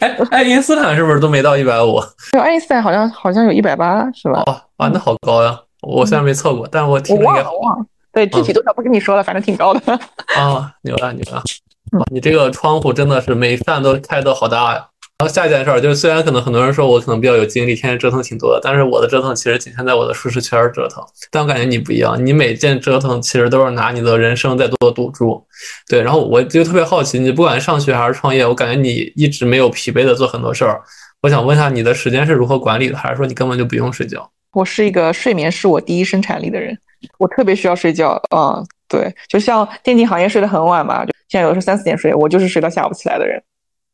哎，爱因斯坦是不是都没到一百五？爱因斯坦好像好像有一百八，是吧？哦啊，那好高呀！我虽然没测过，嗯、但我听了也好。我忘了，对，具体多少不跟你说了，嗯、反正挺高的。啊，牛了牛了！你这个窗户真的是每扇都开得好大呀。然后下一件事儿就是，虽然可能很多人说我可能比较有精力，天天折腾挺多的，但是我的折腾其实仅限在我的舒适圈折腾。但我感觉你不一样，你每件折腾其实都是拿你的人生在做赌注。对，然后我就特别好奇，你不管上学还是创业，我感觉你一直没有疲惫的做很多事儿。我想问一下，你的时间是如何管理的，还是说你根本就不用睡觉？我是一个睡眠是我第一生产力的人，我特别需要睡觉。嗯，对，就像电竞行业睡得很晚嘛，就现在有的时候三四点睡，我就是睡到下午起来的人。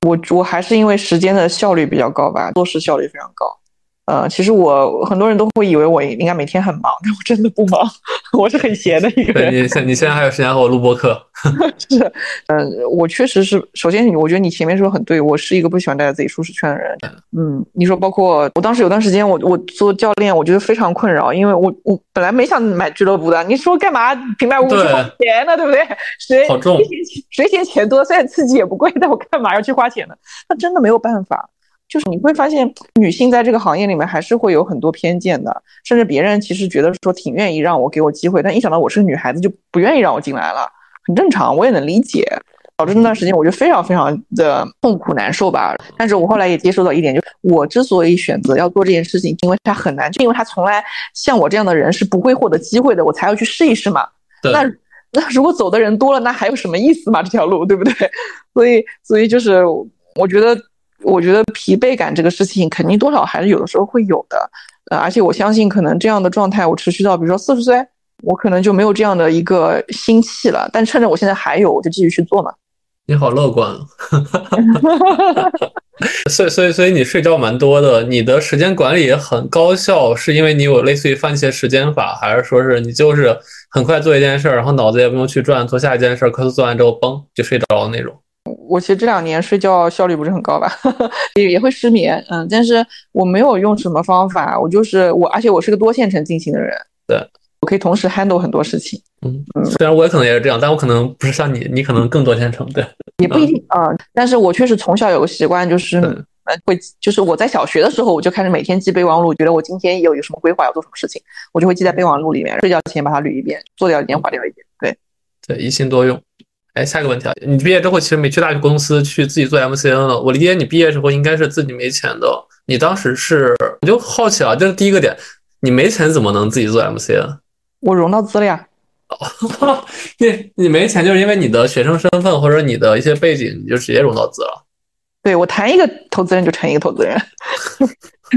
我我还是因为时间的效率比较高吧，做事效率非常高。呃，其实我很多人都会以为我应该每天很忙，但我真的不忙，我是很闲的一个人。你现你现在还有时间和我录播客？是，嗯、呃，我确实是。首先，我觉得你前面说很对，我是一个不喜欢待在自己舒适圈的人。嗯，你说包括我当时有段时间我，我我做教练，我觉得非常困扰，因为我我本来没想买俱乐部的，你说干嘛平白无故去花钱呢？ 对, 对不对？谁好重？谁嫌钱多？虽然自己也不贵，但我干嘛要去花钱呢？那真的没有办法。就是你会发现女性在这个行业里面还是会有很多偏见的，甚至别人其实觉得说挺愿意让我给我机会，但一想到我是女孩子就不愿意让我进来了，很正常，我也能理解，导致那段时间我就非常非常的痛苦难受吧。但是我后来也接受到一点，就是我之所以选择要做这件事情，因为它很难，就因为它从来像我这样的人是不会获得机会的，我才要去试一试嘛。对，那那如果走的人多了，那还有什么意思嘛？这条路，对不对？所以所以就是我觉得。我觉得疲惫感这个事情肯定多少还是有的时候会有的，呃，而且我相信可能这样的状态我持续到比如说四十岁，我可能就没有这样的一个心气了，但趁着我现在还有，我就继续去做嘛。你好乐观。所以所以所以你睡觉蛮多的，你的时间管理也很高效，是因为你有类似于番茄时间法，还是说是你就是很快做一件事，然后脑子也不用去转，做下一件事，快速做完之后崩就睡着那种？我其实这两年睡觉效率不是很高吧，也也会失眠，嗯，但是我没有用什么方法，我就是我，而且我是个多线程进行的人，对，我可以同时 handle 很多事情，嗯，虽然我也可能也是这样，但我可能不是像你，你可能更多线程，对，也不一定啊、嗯嗯，但是我确实从小有个习惯，就是会，就是我在小学的时候我就开始每天记备忘录，觉得我今天有有什么规划要做什么事情，我就会记在备忘录里面，睡觉前把它捋一遍，做掉一点，划掉一点，对，对，一心多用。哎，下一个问题啊，你毕业之后其实没去大公司，去自己做 M C N 了。我理解你毕业之后应该是自己没钱的，你当时是，我就好奇啊，这是第一个点，你没钱怎么能自己做 M C N？ 我融到资了呀。你你没钱就是因为你的学生身份或者你的一些背景，你就直接融到资了。对，我谈一个投资人就成一个投资人，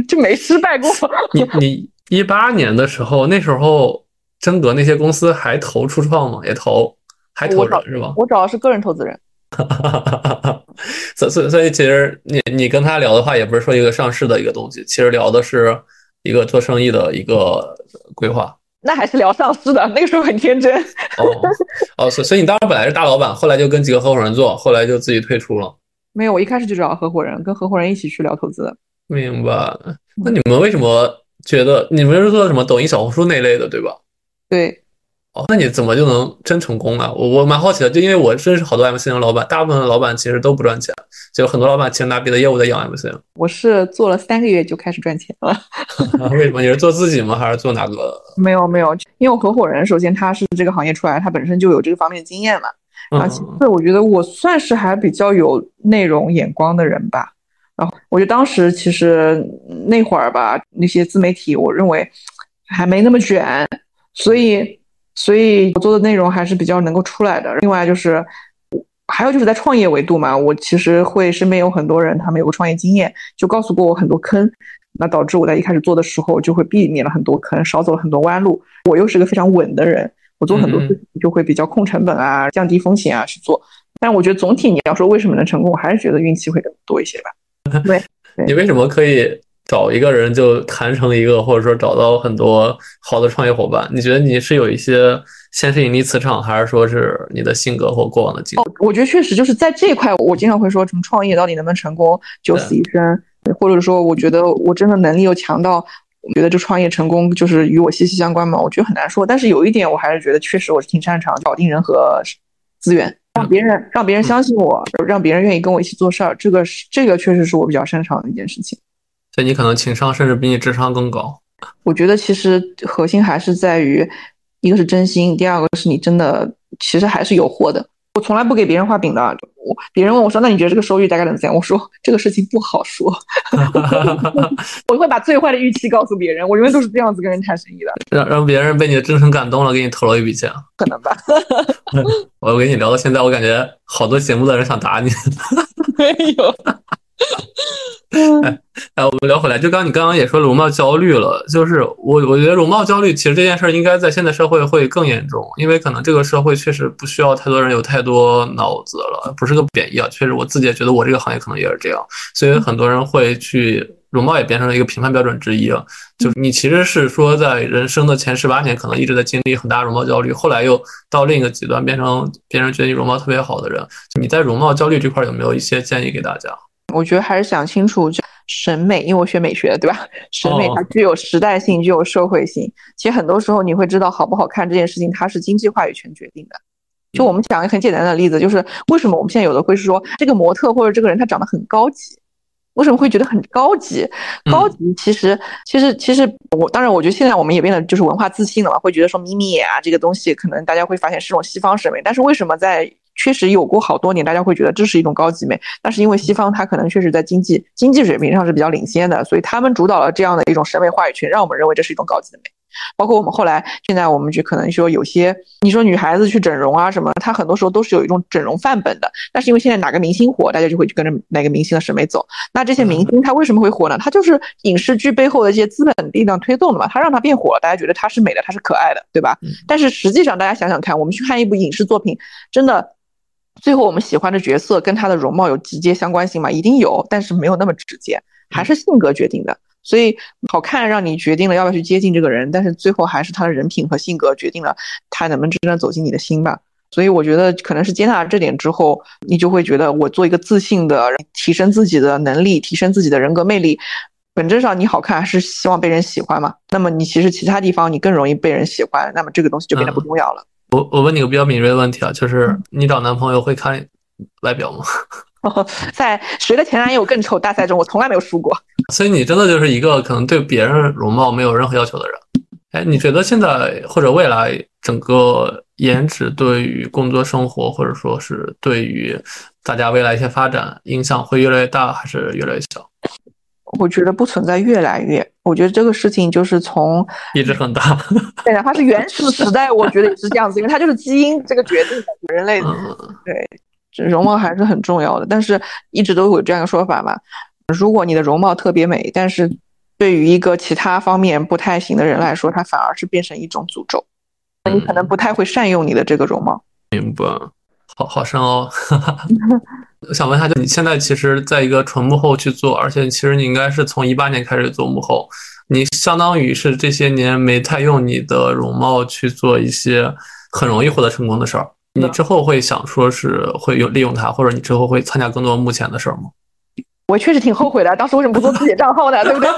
就没失败过。你你一八年的时候，那时候真格那些公司还投初创吗？也投。还投人是吧？我找的是个人投资人。所以所以其实你你跟他聊的话，也不是说一个上市的一个东西，其实聊的是一个做生意的一个规划。那还是聊上市的，那个时候很天真。哦哦，所以所以你当时本来是大老板，后来就跟几个合伙人做，后来就自己退出了。没有，我一开始就找合伙人，跟合伙人一起去聊投资。明白。那你们为什么觉得你们是做什么抖音、小红书那类的，对吧？对。那你怎么就能真成功啊？我我蛮好奇的，就因为我认识好多 M C N 老板，大部分的老板其实都不赚钱，就很多老板其实拿别的业务在养 M C N。我是做了三个月就开始赚钱了。为什么？你是做自己吗？还是做哪个？没有没有，因为我合伙人首先他是这个行业出来，他本身就有这个方面的经验嘛。然后其次，我觉得我算是还比较有内容眼光的人吧。然后我觉得当时其实那会儿吧，那些自媒体我认为还没那么卷，所以所以我做的内容还是比较能够出来的。另外就是还有就是在创业维度嘛，我其实会身边有很多人他们有个创业经验，就告诉过我很多坑，那导致我在一开始做的时候就会避免了很多坑，少走了很多弯路。我又是个非常稳的人，我做很多事情就会比较控成本啊，降低风险啊去做。但我觉得总体你要说为什么能成功，我还是觉得运气会更多一些吧。对，你为什么可以找一个人就谈成一个，或者说找到很多好的创业伙伴？你觉得你是有一些先是引力磁场，还是说是你的性格或过往的经历？哦，我觉得确实就是在这一块，我经常会说什么创业到底能不能成功，九死一生，或者说我觉得我真的能力又强到我觉得这创业成功就是与我息息相关嘛，我觉得很难说。但是有一点我还是觉得确实我是挺擅长搞定人和资源，让别人让别人相信我，让别人愿意跟我一起做事儿，这个这个确实是我比较擅长的一件事情。所以你可能情商甚至比你智商更高。我觉得其实核心还是在于，一个是真心，第二个是你真的其实还是有货的。我从来不给别人画饼的，别人问我说那你觉得这个收益大概能怎样，我说这个事情不好说我会把最坏的预期告诉别人，我永远都是这样子跟人谈生意的。 让, 让别人被你的真诚感动了，给你投了一笔钱可能吧我跟你聊到现在，我感觉好多节目的人想打你没有哎, 哎，我们聊回来，就刚你刚刚也说容貌焦虑了，就是我我觉得容貌焦虑其实这件事应该在现在社会会更严重，因为可能这个社会确实不需要太多人有太多脑子了，不是个贬义啊，确实我自己也觉得我这个行业可能也是这样，所以很多人会去容貌也变成了一个评判标准之一了。就是你其实是说在人生的前十八年可能一直在经历很大容貌焦虑，后来又到另一个极端变成别人觉得你容貌特别好的人，你在容貌焦虑这块有没有一些建议给大家？我觉得还是想清楚审美，因为我学美学的，对吧？审美它具有时代性，具有社会性。其实很多时候你会知道好不好看这件事情，它是经济话语权决定的。就我们讲一个很简单的例子，就是为什么我们现在有的会是说这个模特或者这个人他长得很高级，为什么会觉得很高级？高级其实其实其实我当然我觉得现在我们也变得就是文化自信了嘛，会觉得说迷你眼啊这个东西，可能大家会发现是种西方审美，但是为什么在确实有过好多年大家会觉得这是一种高级美，但是因为西方它可能确实在经济经济水平上是比较领先的，所以他们主导了这样的一种审美话语权，让我们认为这是一种高级的美。包括我们后来现在我们就可能说有些你说女孩子去整容啊什么，她很多时候都是有一种整容范本的，但是因为现在哪个明星火，大家就会去跟着哪个明星的审美走。那这些明星她为什么会火呢？她就是影视剧背后的一些资本力量推动的嘛，她让她变火了，大家觉得她是美的，她是可爱的，对吧？但是实际上大家想想看，我们去看一部影视作品，真的最后我们喜欢的角色跟他的容貌有直接相关性吗？一定有，但是没有那么直接，还是性格决定的。所以好看让你决定了要不要去接近这个人，但是最后还是他的人品和性格决定了他能不能真正走进你的心吧。所以我觉得可能是接纳这点之后，你就会觉得我做一个自信的，提升自己的能力，提升自己的人格魅力。本质上你好看还是希望被人喜欢嘛，那么你其实其他地方你更容易被人喜欢，那么这个东西就变得不重要了。嗯，我我问你个比较敏锐的问题啊，就是你找男朋友会看外表吗？哦，在谁的前男友更丑大赛中，我从来没有输过。所以你真的就是一个可能对别人容貌没有任何要求的人。哎，你觉得现在或者未来整个颜值对于工作生活，或者说是对于大家未来一些发展影响会越来越大，还是越来越小？我觉得不存在越来越，我觉得这个事情就是从一直很大对啊，它是原始时代我觉得也是这样子因为它就是基因这个决定的，人类对容貌还是很重要的。但是一直都有这样一个说法嘛，如果你的容貌特别美，但是对于一个其他方面不太行的人来说，它反而是变成一种诅咒，你可能不太会善用你的这个容貌。明白，好好深哦我想问一下，就你现在其实在一个纯幕后去做，而且其实你应该是从一八年开始做幕后，你相当于是这些年没太用你的容貌去做一些很容易获得成功的事儿。你之后会想说是会有利用它，或者你之后会参加更多目前的事儿吗？我确实挺后悔的，当时为什么不做自己的账号呢？对不对？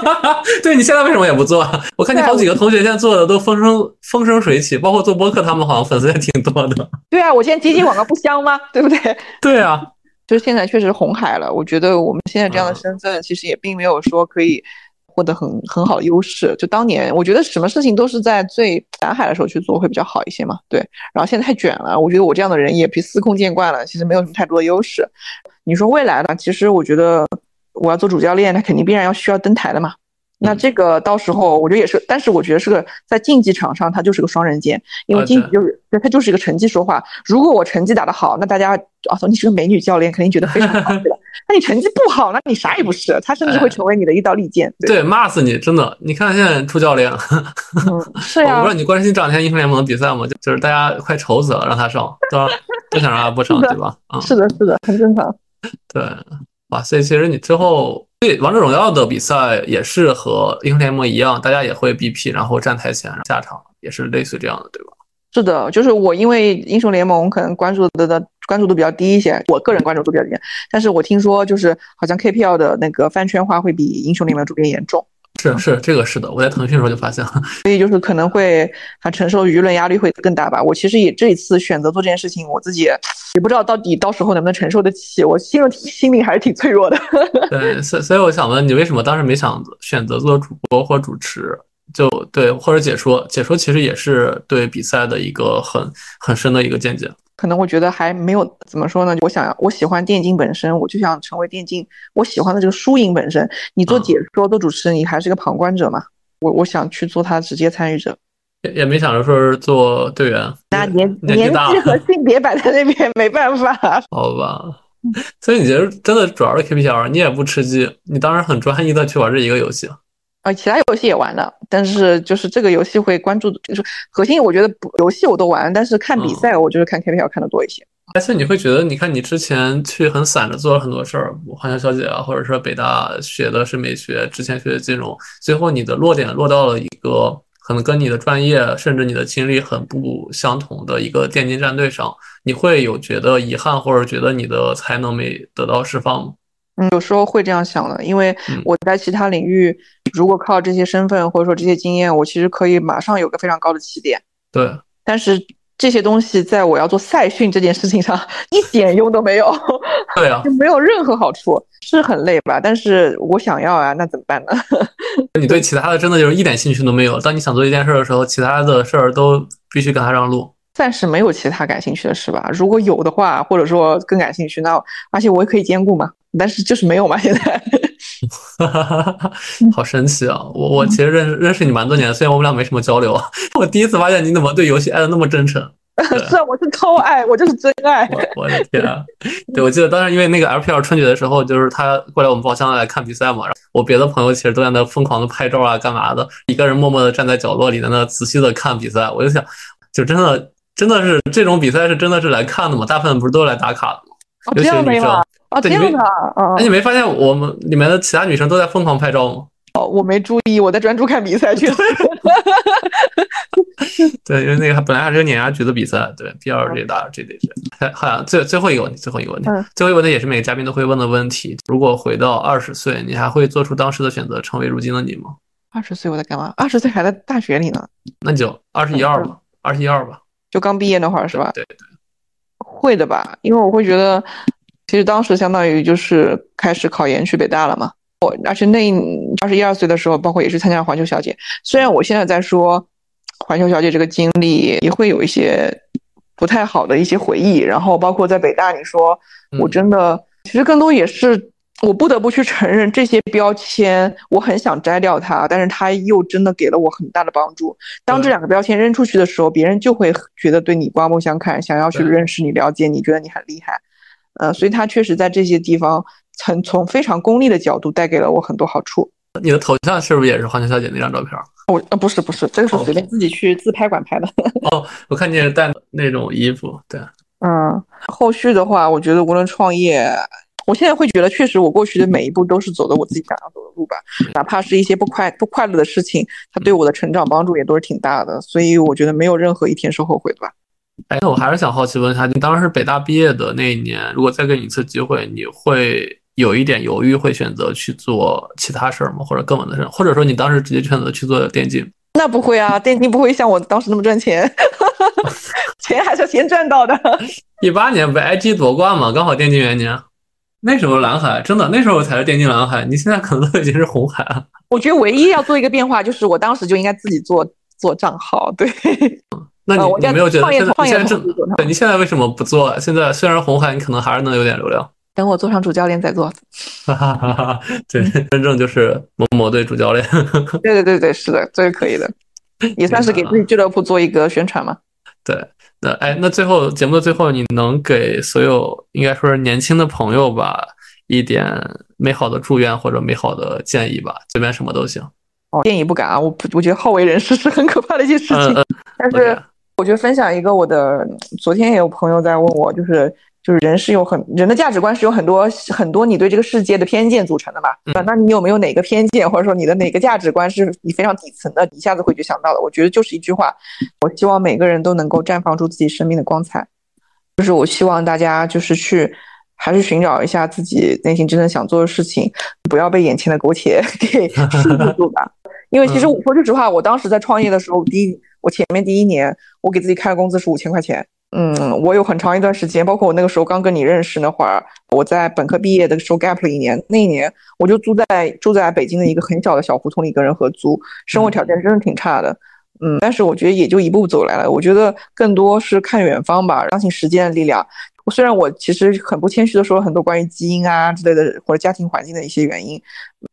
对，你现在为什么也不做？我看你好几个同学现在做的都风生风生水起，包括做播客，他们好像粉丝也挺多的。对啊，我现在接近广告不香吗？对不对？对啊，就是现在确实红海了。我觉得我们现在这样的身份，其实也并没有说可以获得很很好的优势。就当年，我觉得什么事情都是在最蓝海的时候去做会比较好一些嘛。对，然后现在太卷了，我觉得我这样的人也比司空见惯了，其实没有什么太多的优势。你说未来呢？其实我觉得我要做主教练，他肯定必然要需要登台的嘛。那这个到时候我觉得也是，但是我觉得是个在竞技场上它就是个双刃剑，因为竞技就是它就是一个成绩说话。如果我成绩打得好，那大家啊，你是个美女教练，肯定觉得非常好，对吧？那你成绩不好，那你啥也不是，他甚至会成为你的一道利剑。对，对，骂死你，真的。你看现在出教练，嗯、是啊，我不知道你关心这两天英雄联盟的比赛吗？就是大家快愁死了，让他上，都想让他不上，对吧？嗯，是的，是的，很正常。对，哇，所以其实你之后。对，王者荣耀的比赛也是和英雄联盟一样，大家也会 B P， 然后站台前下场，也是类似这样的，对吧？是的，就是我因为英雄联盟可能关注的的关注度比较低一些，我个人关注度比较低，但是我听说就是好像 K P L 的那个饭圈化会比英雄联盟这边严重。是是，这个是的，我在腾讯的时候就发现了，所以就是可能会还承受舆论压力会更大吧。我其实也这一次选择做这件事情，我自己也不知道到底到时候能不能承受得起，我心心里还是挺脆弱的。对，所以我想问你，为什么当时没想选择做主播或主持？就对，或者解说，解说其实也是对比赛的一个很很深的一个见解。可能我觉得还没有怎么说呢，我想我喜欢电竞本身，我就想成为电竞我喜欢的这个输赢本身。你做解说、嗯、做主持，你还是个旁观者嘛。我我想去做他直接参与者，也也没想着说是做队员。那年年纪和性别摆在那边，没办法。好吧，所以你觉得真的主要是 K P L， 你也不吃鸡，你当然很专一的去玩这一个游戏。啊，其他游戏也玩了，但是就是这个游戏会关注，就是核心我觉得游戏我都玩，但是看比赛我就是看 K P L 看的多一些。而且你会觉得，你看你之前去很散的做了很多事儿，华侨小姐啊，或者说北大学的是美学，之前学的金融，最后你的落点落到了一个可能跟你的专业甚至你的经历很不相同的一个电竞战队上，你会有觉得遗憾或者觉得你的才能没得到释放吗？嗯，有时候会这样想的，因为我在其他领域，如果靠这些身份或者说这些经验，我其实可以马上有个非常高的起点。对，但是这些东西在我要做赛训这件事情上一点用都没有。对啊，就没有任何好处，是很累吧？但是我想要啊，那怎么办呢？你对其他的真的就是一点兴趣都没有。当你想做一件事的时候，其他的事儿都必须给他让路。暂时没有其他感兴趣的事吧？如果有的话，或者说更感兴趣，那而且我也可以兼顾嘛。但是就是没有嘛，现在。好神奇啊！我我其实认识认识你蛮多年的，虽然我们俩没什么交流，我第一次发现你怎么对游戏爱的那么真诚。是啊，我是超爱，我就是真爱。我, 我的天啊！对，我记得当时因为那个 L P L 春节的时候，就是他过来我们包厢来看比赛嘛，然后我别的朋友其实都在那疯狂的拍照啊，干嘛的，一个人默默的站在角落里，在那仔细的看比赛。我就想，就真的真的是这种比赛是真的是来看的嘛？大部分不是都是来打卡的吗？哦，这样没吗？哦，这样的，哦，你没发现我们里面的其他女生都在疯狂拍照吗？哦，我没注意，我在专注看比赛去了。对，因为那个本来还是个碾压局的比赛，对 ，B 二 这打这这这，好像最最后一个问题，最后一个问题，嗯、最后一个问题也是每个嘉宾都会问的问题。如果回到二十岁，你还会做出当时的选择，成为如今的你吗？二十岁我在干嘛？二十岁还在大学里呢。那就二十一二吧，二十一二吧，就刚毕业那会儿是吧？对对。对，会的吧，因为我会觉得其实当时相当于就是开始考研去北大了嘛，我而且那二十一二岁的时候，包括也是参加环球小姐，虽然我现在在说环球小姐这个经历也会有一些不太好的一些回忆，然后包括在北大，你说我真的、嗯、其实更多也是我不得不去承认这些标签，我很想摘掉它，但是它又真的给了我很大的帮助。当这两个标签扔出去的时候，别人就会觉得对你刮目相看，想要去认识你、了解你，觉得你很厉害。呃，所以它确实在这些地方从从非常功利的角度带给了我很多好处。你的头像是不是也是环球小姐那张照片？我、呃、不是不是，这个是随便自己去自拍馆拍的。哦，我看你也带那种衣服，对。嗯，后续的话，我觉得无论创业。我现在会觉得确实我过去的每一步都是走的我自己想要走的路吧，哪怕是一些不快不快乐的事情，它对我的成长帮助也都是挺大的，所以我觉得没有任何一天是后悔的吧。哎，我还是想好奇问一下，你当时北大毕业的那一年，如果再给你一次机会，你会有一点犹豫会选择去做其他事吗？或者更稳的事，或者说你当时直接选择去做电竞？那不会啊，电竞不会像我当时那么赚钱。钱还是先赚到的。一八年不 I G 夺冠嘛，刚好电竞元年。那时候蓝海真的，那时候才是电竞蓝海，你现在可能都已经是红海了。我觉得唯一要做一个变化，就是我当时就应该自己做做账号。对，嗯、那你、呃、你没有觉得现在你现在对你现在为什么不做？现在虽然红海，你可能还是能有点流量。等我做上主教练再做。对，真正就是某某队主教练。对对对对，是的，这个可以的，也算是给自己俱乐部做一个宣传嘛。对，那哎，那最后节目的最后，你能给所有应该说是年轻的朋友吧一点美好的祝愿或者美好的建议吧，随便什么都行。哦，建议不敢啊，我我觉得好为人师是很可怕的一件事情。嗯嗯、但是我觉得分享一个，我的昨天也有朋友在问我，就是。就是人是有很人的价值观是有很多很多你对这个世界的偏见组成的嘛，嗯、那你有没有哪个偏见或者说你的哪个价值观是你非常底层的，一下子会去想到的？我觉得就是一句话，我希望每个人都能够绽放出自己生命的光彩。就是我希望大家就是去还是寻找一下自己内心真正想做的事情，不要被眼前的苟且给束缚住吧。因为其实我说句实话，我当时在创业的时候，第一我前面第一年我给自己开的工资是五千块钱。嗯，我有很长一段时间，包括我那个时候刚跟你认识那会儿，我在本科毕业的时候 gap 了一年，那一年我就住在住在北京的一个很小的小胡同里跟人合租，生活条件真的挺差的。嗯，但是我觉得也就一步步走来了。我觉得更多是看远方吧，相信时间的力量。虽然我其实很不谦虚的说了很多关于基因啊之类的或者家庭环境的一些原因，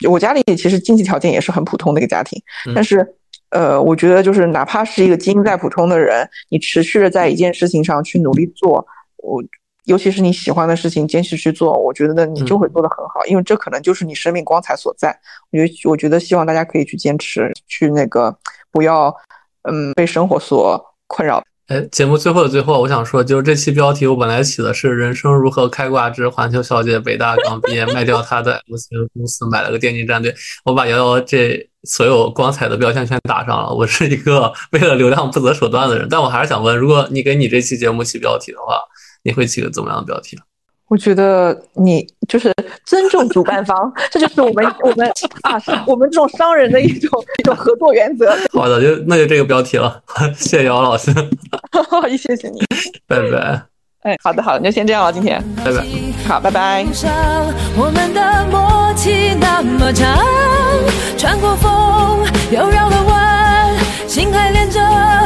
我家里其实经济条件也是很普通的一个家庭，但是。嗯呃，我觉得就是哪怕是一个基因再普通的人，你持续的在一件事情上去努力做，我尤其是你喜欢的事情坚持去做，我觉得你就会做得很好，因为这可能就是你生命光彩所在。我觉得，我觉得希望大家可以去坚持，去那个不要嗯被生活所困扰。哎，节目最后的最后，我想说，就是这期标题我本来起的是"人生如何开挂之环球小姐北大刚毕业卖掉她的 M C N 公司买了个电竞战队"，我把瑶瑶这。所有光彩的标签全打上了。我是一个为了流量不择手段的人，但我还是想问，如果你给你这期节目起标题的话，你会起个怎么样的标题？我觉得你就是尊重主办方，这就是我们我们啊我们这种商人的一种一种合作原则。好的，就那就这个标题了。谢谢姚老师，谢谢你，拜拜。哎，好的好的，就先这样了，今天拜拜。好，拜拜。我们的默契那么长，穿过风又绕了弯，心还连着。